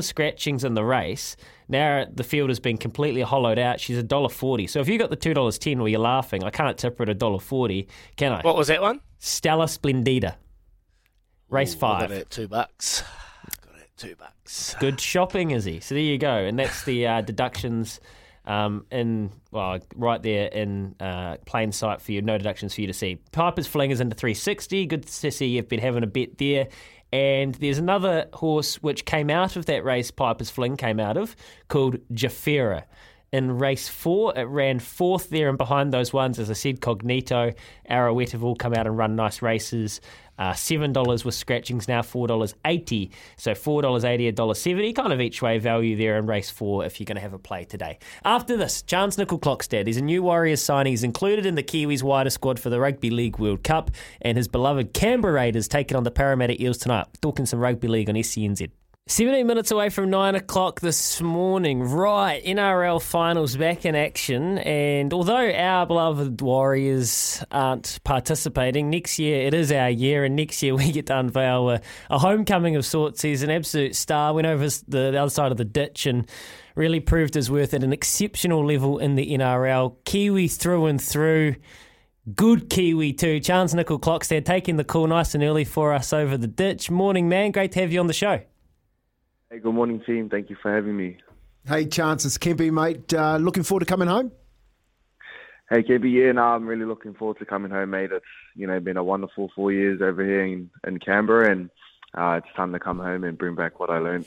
scratchings in the race. Now the field has been completely hollowed out. She's $1.40. So if you got the $2.10 where you're laughing, I can't tip her at $1.40, can I? What was that one? Stella Splendida. Race 5. Got it at $2. Good shopping, is he? So there you go. And that's the deductions right there in plain sight for you. No deductions for you to see. Piper's Fling is into 360. Good to see you've been having a bet there. And there's another horse which came out of that race Piper's Fling came out of called Jafera. In race 4, it ran 4th there, and behind those ones, as I said, Cognito, Arrowet have all come out and run nice races. $7 with scratchings now, $4.80. So $4.80, $1.70, kind of each way value there in race 4 if you're going to have a play today. After this, Chance Nicol-Klockstad is a new Warriors signing. He's included in the Kiwis' wider squad for the Rugby League World Cup, and his beloved Canberra Raiders taking on the Parramatta Eels tonight. Talking some rugby league on SCNZ. 17 minutes away from 9 o'clock this morning. Right, NRL finals back in action. And although our beloved Warriors aren't participating, next year it is our year, and next year we get to unveil a homecoming of sorts. He's an absolute star, went over the other side of the ditch and really proved his worth at an exceptional level in the NRL. Kiwi through and through. Good Kiwi too. Chance Nicol-Klockstad taking the call nice and early for us over the ditch. Morning, man. Great to have you on the show. Hey, good morning, team. Thank you for having me. Hey, Chance, it's Kempy, mate. Looking forward to coming home? Hey, Kempy, yeah, no, I'm really looking forward to coming home, mate. It's, you know, been a wonderful 4 years over here in Canberra, and it's time to come home and bring back what I learned.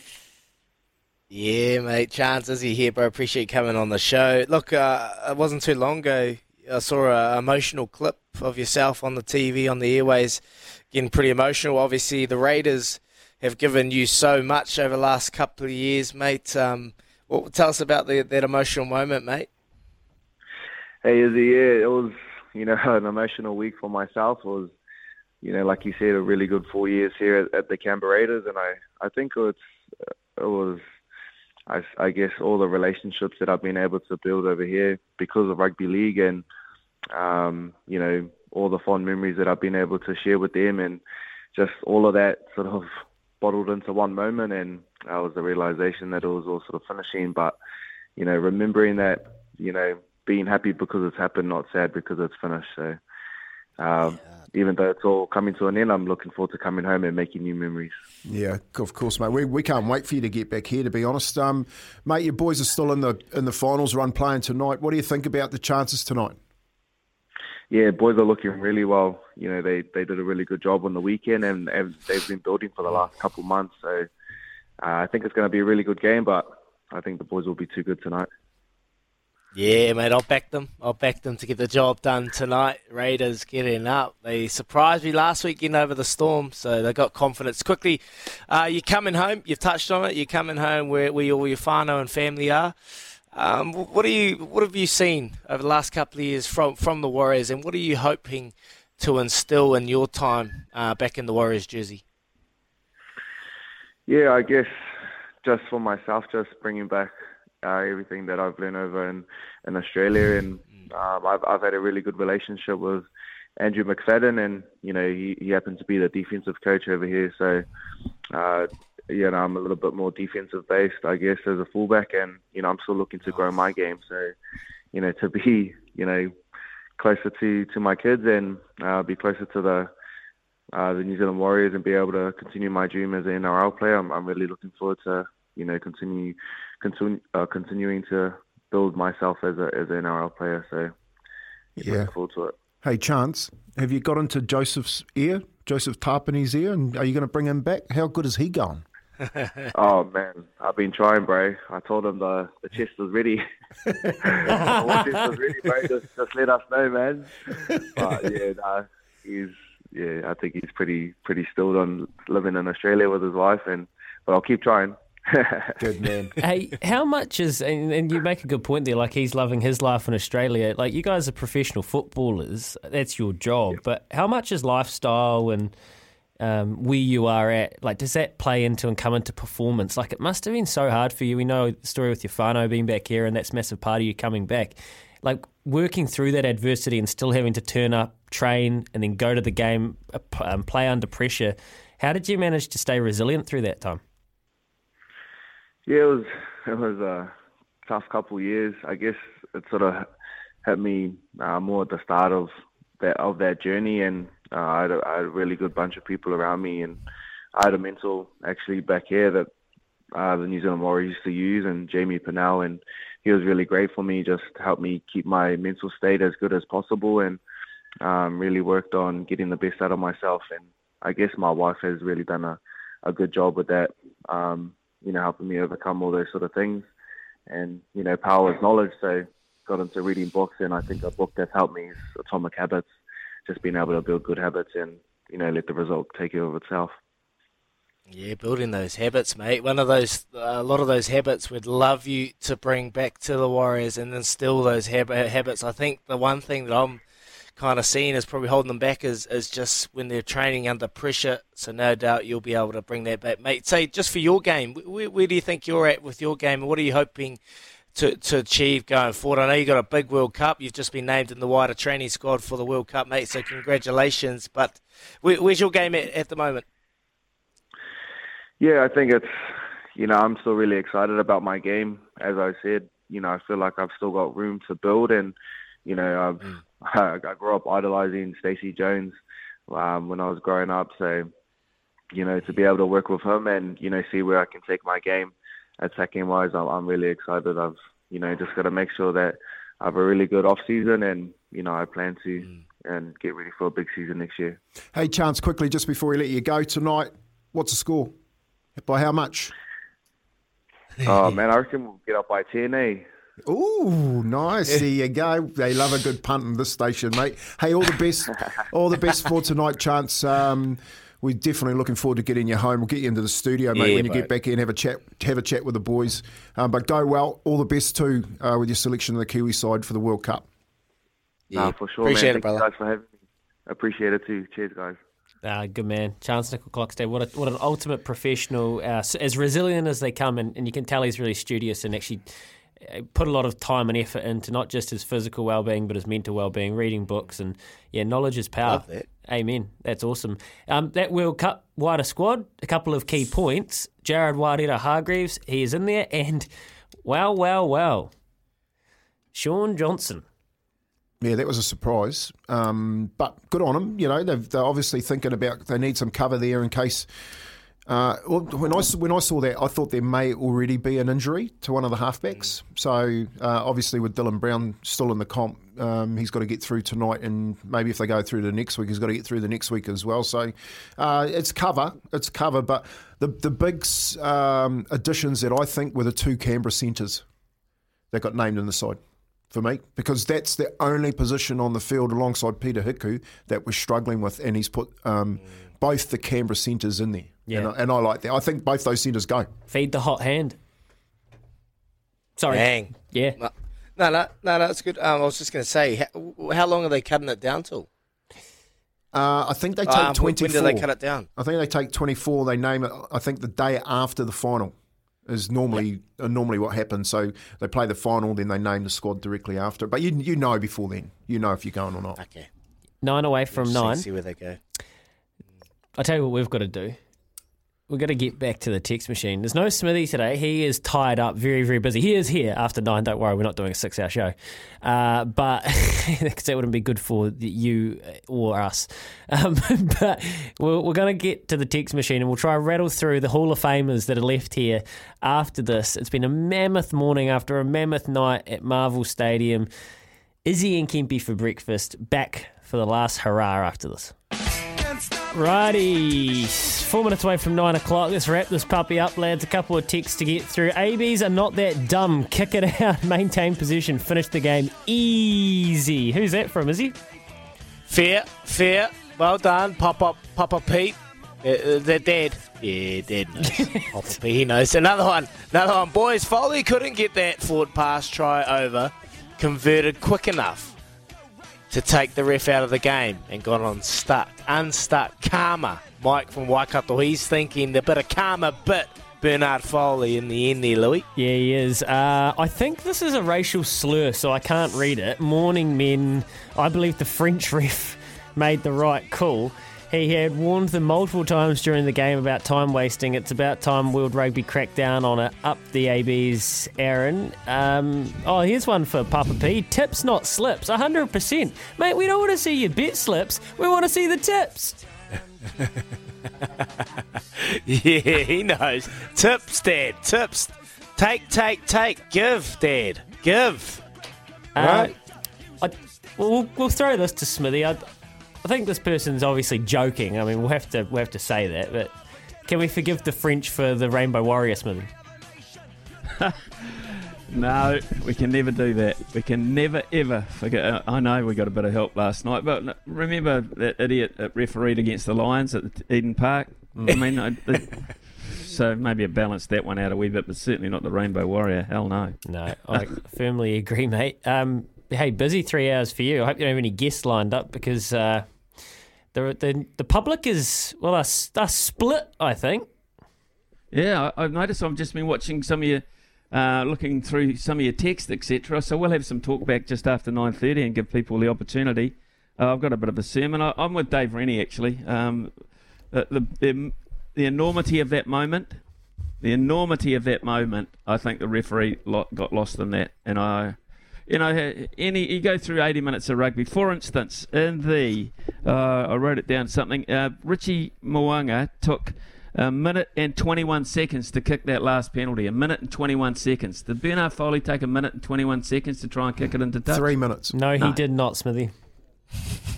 Yeah, mate. Chance, Izzy here, bro. Appreciate you coming on the show. Look, it wasn't too long ago I saw an emotional clip of yourself on the TV, on the airways, getting pretty emotional. Obviously, the Raiders have given you so much over the last couple of years, mate. Tell us about that emotional moment, mate. Hey, Izzy, yeah, it was, you know, an emotional week for myself. It was, you know, like you said, a really good 4 years here at the Canberra Raiders, and I think it was, I guess, all the relationships that I've been able to build over here because of rugby league, and, you know, all the fond memories that I've been able to share with them, and just all of that sort of bottled into one moment, and that was the realisation that it was all sort of finishing. But, you know, remembering that, you know, being happy because it's happened, not sad because it's finished. So even though it's all coming to an end, I'm looking forward to coming home and making new memories. Yeah, of course, mate. We can't wait for you to get back here, to be honest. Mate, your boys are still in the finals run playing tonight. What do you think about the chances tonight? Yeah, boys are looking really well. You know, they did a really good job on the weekend, and they've been building for the last couple of months. So I think it's going to be a really good game, but I think the boys will be too good tonight. Yeah, mate, I'll back them to get the job done tonight. Raiders getting up. They surprised me last week getting over the Storm, so they got confidence quickly. You're coming home. You've touched on it. You're coming home where all your whānau and family are. What have you seen over the last couple of years from the Warriors, and what are you hoping to instill in your time back in the Warriors jersey? Yeah, I guess just for myself, just bringing back everything that I've learned over in Australia, and I've had a really good relationship with Andrew McFadden, and you know he happens to be the defensive coach over here, so. You know, I'm a little bit more defensive based, I guess, as a fullback, and you know, I'm still looking to grow my game. So, you know, to be, you know, closer to my kids, and be closer to the New Zealand Warriors, and be able to continue my dream as an NRL player. I'm really looking forward to, you know, continuing to build myself as an NRL player. So, yeah, looking forward to it. Hey, Chance, have you got into Joseph Tarpany's ear, and are you going to bring him back? How good is he going? Oh, man, I've been trying, bro. I told him the chest was ready. The chest was ready, bro. Just let us know, man. But, yeah, no, I think he's pretty stilled on living in Australia with his wife, but I'll keep trying. Good man. Hey, how much is, and you make a good point there, like he's loving his life in Australia. Like, you guys are professional footballers, that's your job, yep. But how much is lifestyle and where you are at, like, does that play into and come into performance? Like, it must have been so hard for you. We know the story with your whānau being back here, and that's a massive part of you coming back. Like, working through that adversity and still having to turn up, train, and then go to the game, play under pressure. How did you manage to stay resilient through that time? Yeah, it was a tough couple of years. I guess it sort of hit me more at the start of that journey, and I had a really good bunch of people around me, and I had a mentor actually back here that the New Zealand Warriors used to use, and Jamie Pennell, and he was really great for me, just helped me keep my mental state as good as possible, and really worked on getting the best out of myself. And I guess my wife has really done a good job with that. You know, helping me overcome all those sort of things. And, you know, power is knowledge. So got into reading books, and I think a book that's helped me is Atomic Habits, just being able to build good habits and, you know, let the result take care of itself. Yeah, building those habits, mate. One of those, a lot of those habits we'd love you to bring back to the Warriors and instill those habits. I think the one thing that I'm kind of seen as probably holding them back is just when they're training under pressure. So no doubt you'll be able to bring that back, mate. Say, just for your game, where do you think you're at with your game, and what are you hoping to achieve going forward? I know you've got a big World Cup. You've just been named in the wider training squad for the World Cup, mate, so congratulations. But where's your game at the moment? Yeah, I think it's, you know, I'm still really excited about my game. As I said, you know, I feel like I've still got room to build. And, you know, I grew up idolizing Stacey Jones when I was growing up. So, you know, to be able to work with him and, you know, see where I can take my game attacking-wise, I'm really excited. I've, you know, just got to make sure that I have a really good off-season and, you know, I plan to and get ready for a big season next year. Hey, Chance, quickly, just before we let you go tonight, what's the score? By how much? Oh, man, I reckon we'll get up by 10, eh? Ooh, nice. There you go. They love a good punt in this station, mate. Hey, all the best. All the best for tonight, Chance. We're definitely looking forward to getting you home. We'll get you into the studio, mate, when you get back in. Have a chat with the boys. But go well. All the best, too, with your selection of the Kiwi side for the World Cup. Yeah, for sure, appreciate man. Thank you guys for having me. Appreciate it, too. Cheers, guys. Good man. Chance Nicol-Klockstad, what an ultimate professional, as resilient as they come, and you can tell he's really studious and actually put a lot of time and effort into not just his physical well-being but his mental well-being, reading books, and knowledge is power. Love that. Amen. That's awesome. That World Cup wider squad, a couple of key points. Jared Wairera-Hargreaves, he is in there, and wow, Sean Johnson. Yeah, that was a surprise, but good on them. You know, they're obviously thinking about they need some cover there in case. When I saw that, I thought there may already be an injury to one of the halfbacks. So obviously with Dylan Brown still in the comp, he's got to get through tonight, and maybe if they go through to next week, he's got to get through the next week as well. So it's cover, but the big additions that I think were the two Canberra centres that got named in the side. For me, because that's the only position on the field alongside Peter Hiku that we're struggling with, and he's put both the Canberra centres in there. Yeah. And I like that. I think both those centres go. Feed the hot hand. Sorry. Dang. Yeah. No, it's good. I was just going to say, how long are they cutting it down till? I think they take 24. When do they cut it down? I think they take 24. They name it, I think, the day after the final. Is normally what happens. So they play the final, then they name the squad directly after. But you know before then. You know if you're going or not. Okay. 9 away from 9. See where they go. I tell you what we've got to do. We've got to get back to the text machine. There's no Smithy today. He is tied up, very, very busy. He is here after 9. Don't worry, we're not doing a 6-hour show. But because that wouldn't be good for you or us. But we're going to get to the text machine, and we'll try and rattle through the Hall of Famers that are left here after this. It's been a mammoth morning after a mammoth night at Marvel Stadium. Izzy and Kempe for breakfast. Back for the last hurrah after this. Righty, 4 minutes away from 9 o'clock. Let's wrap this puppy up, lads. A couple of texts to get through. ABs are not that dumb. Kick it out, maintain possession, finish the game easy. Who's that from? Is he? Fair. Well done, Papa Pete. They're dead. Yeah, dead knows. Papa Pete, he knows. Another one. Boys, Foley couldn't get that forward pass try over converted quick enough to take the ref out of the game and got unstuck. Karma. Mike from Waikato, he's thinking the bit of karma, but Bernard Foley in the end there, Louis. Yeah, he is. I think this is a racial slur, so I can't read it. Morning, men. I believe the French ref made the right call. He had warned them multiple times during the game about time wasting. It's about time World Rugby cracked down on it. Up the ABs, Aaron. Here's one for Papa P. Tips, not slips. 100%. Mate, we don't want to see your bet slips. We want to see the tips. Yeah, he knows. Tips, Dad. Tips. Take. Give, Dad. Give. Right. We'll throw this to Smithy. I think this person's obviously joking. I mean, we'll have to say that, but can we forgive the French for the Rainbow Warrior, Smithy? No, we can never do that. We can never, ever forget. I know we got a bit of help last night, but remember that idiot that refereed against the Lions at Eden Park? I mean, so maybe it balanced that one out a wee bit, but certainly not the Rainbow Warrior. Hell no. No, I firmly agree, mate. hey, busy 3 hours for you. I hope you don't have any guests lined up because the public is, well, they're split, I think. Yeah, I've noticed. I've just been watching some of your, looking through some of your texts, etc. So we'll have some talk back just after 9:30 and give people the opportunity. I've got a bit of a sermon. I'm with Dave Rennie, actually. The enormity of that moment, I think the referee got lost in that. And you go through 80 minutes of rugby. For instance, in the, I wrote it down something, Richie Mo'unga took a minute and 21 seconds to kick that last penalty. A minute and 21 seconds. Did Bernard Foley take a minute and 21 seconds to try and kick it into touch? 3 minutes. No, he did not, Smithy.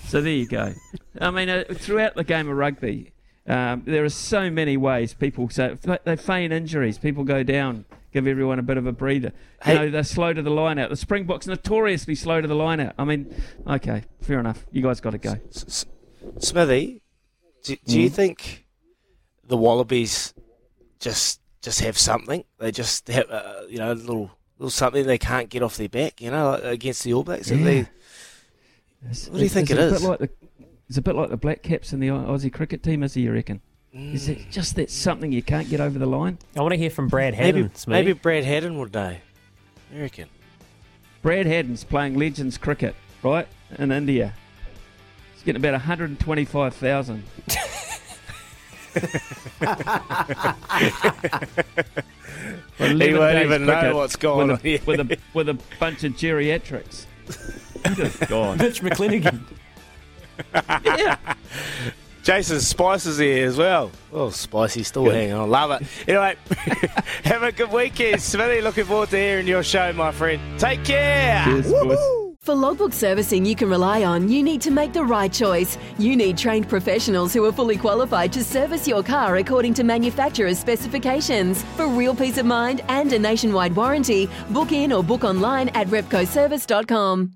So there you go. I mean, throughout the game of rugby, there are so many ways people say they feign injuries. People go down, give everyone a bit of a breather. Hey. You know, they're slow to the line out. The Springboks notoriously slow to the line out. I mean, okay, fair enough. You guys got to go. Smithy, do you think the Wallabies just have something? They just have a little something they can't get off their back. You know, like against the All Blacks. Yeah. What do you think it is? It's a bit like the Black Caps and the Aussie cricket team, is it, you reckon? Is it just that something you can't get over the line? I want to hear from Brad Haddon. Maybe Brad Haddon would know. You reckon? Brad Haddon's playing Legends cricket, right, in India. He's getting about 125,000. He won't even know what's going on here. With a bunch of geriatrics. God. Mitch McClenaghan. Yeah. Jason Spice is here as well. Oh, Spicy still hanging on. Love it. Anyway, have a good weekend, Smithy. Looking forward to hearing your show, my friend. Take care. Cheers, for logbook servicing you can rely on, you need to make the right choice. You need trained professionals who are fully qualified to service your car according to manufacturer's specifications. For real peace of mind and a nationwide warranty, book in or book online at repcoservice.com.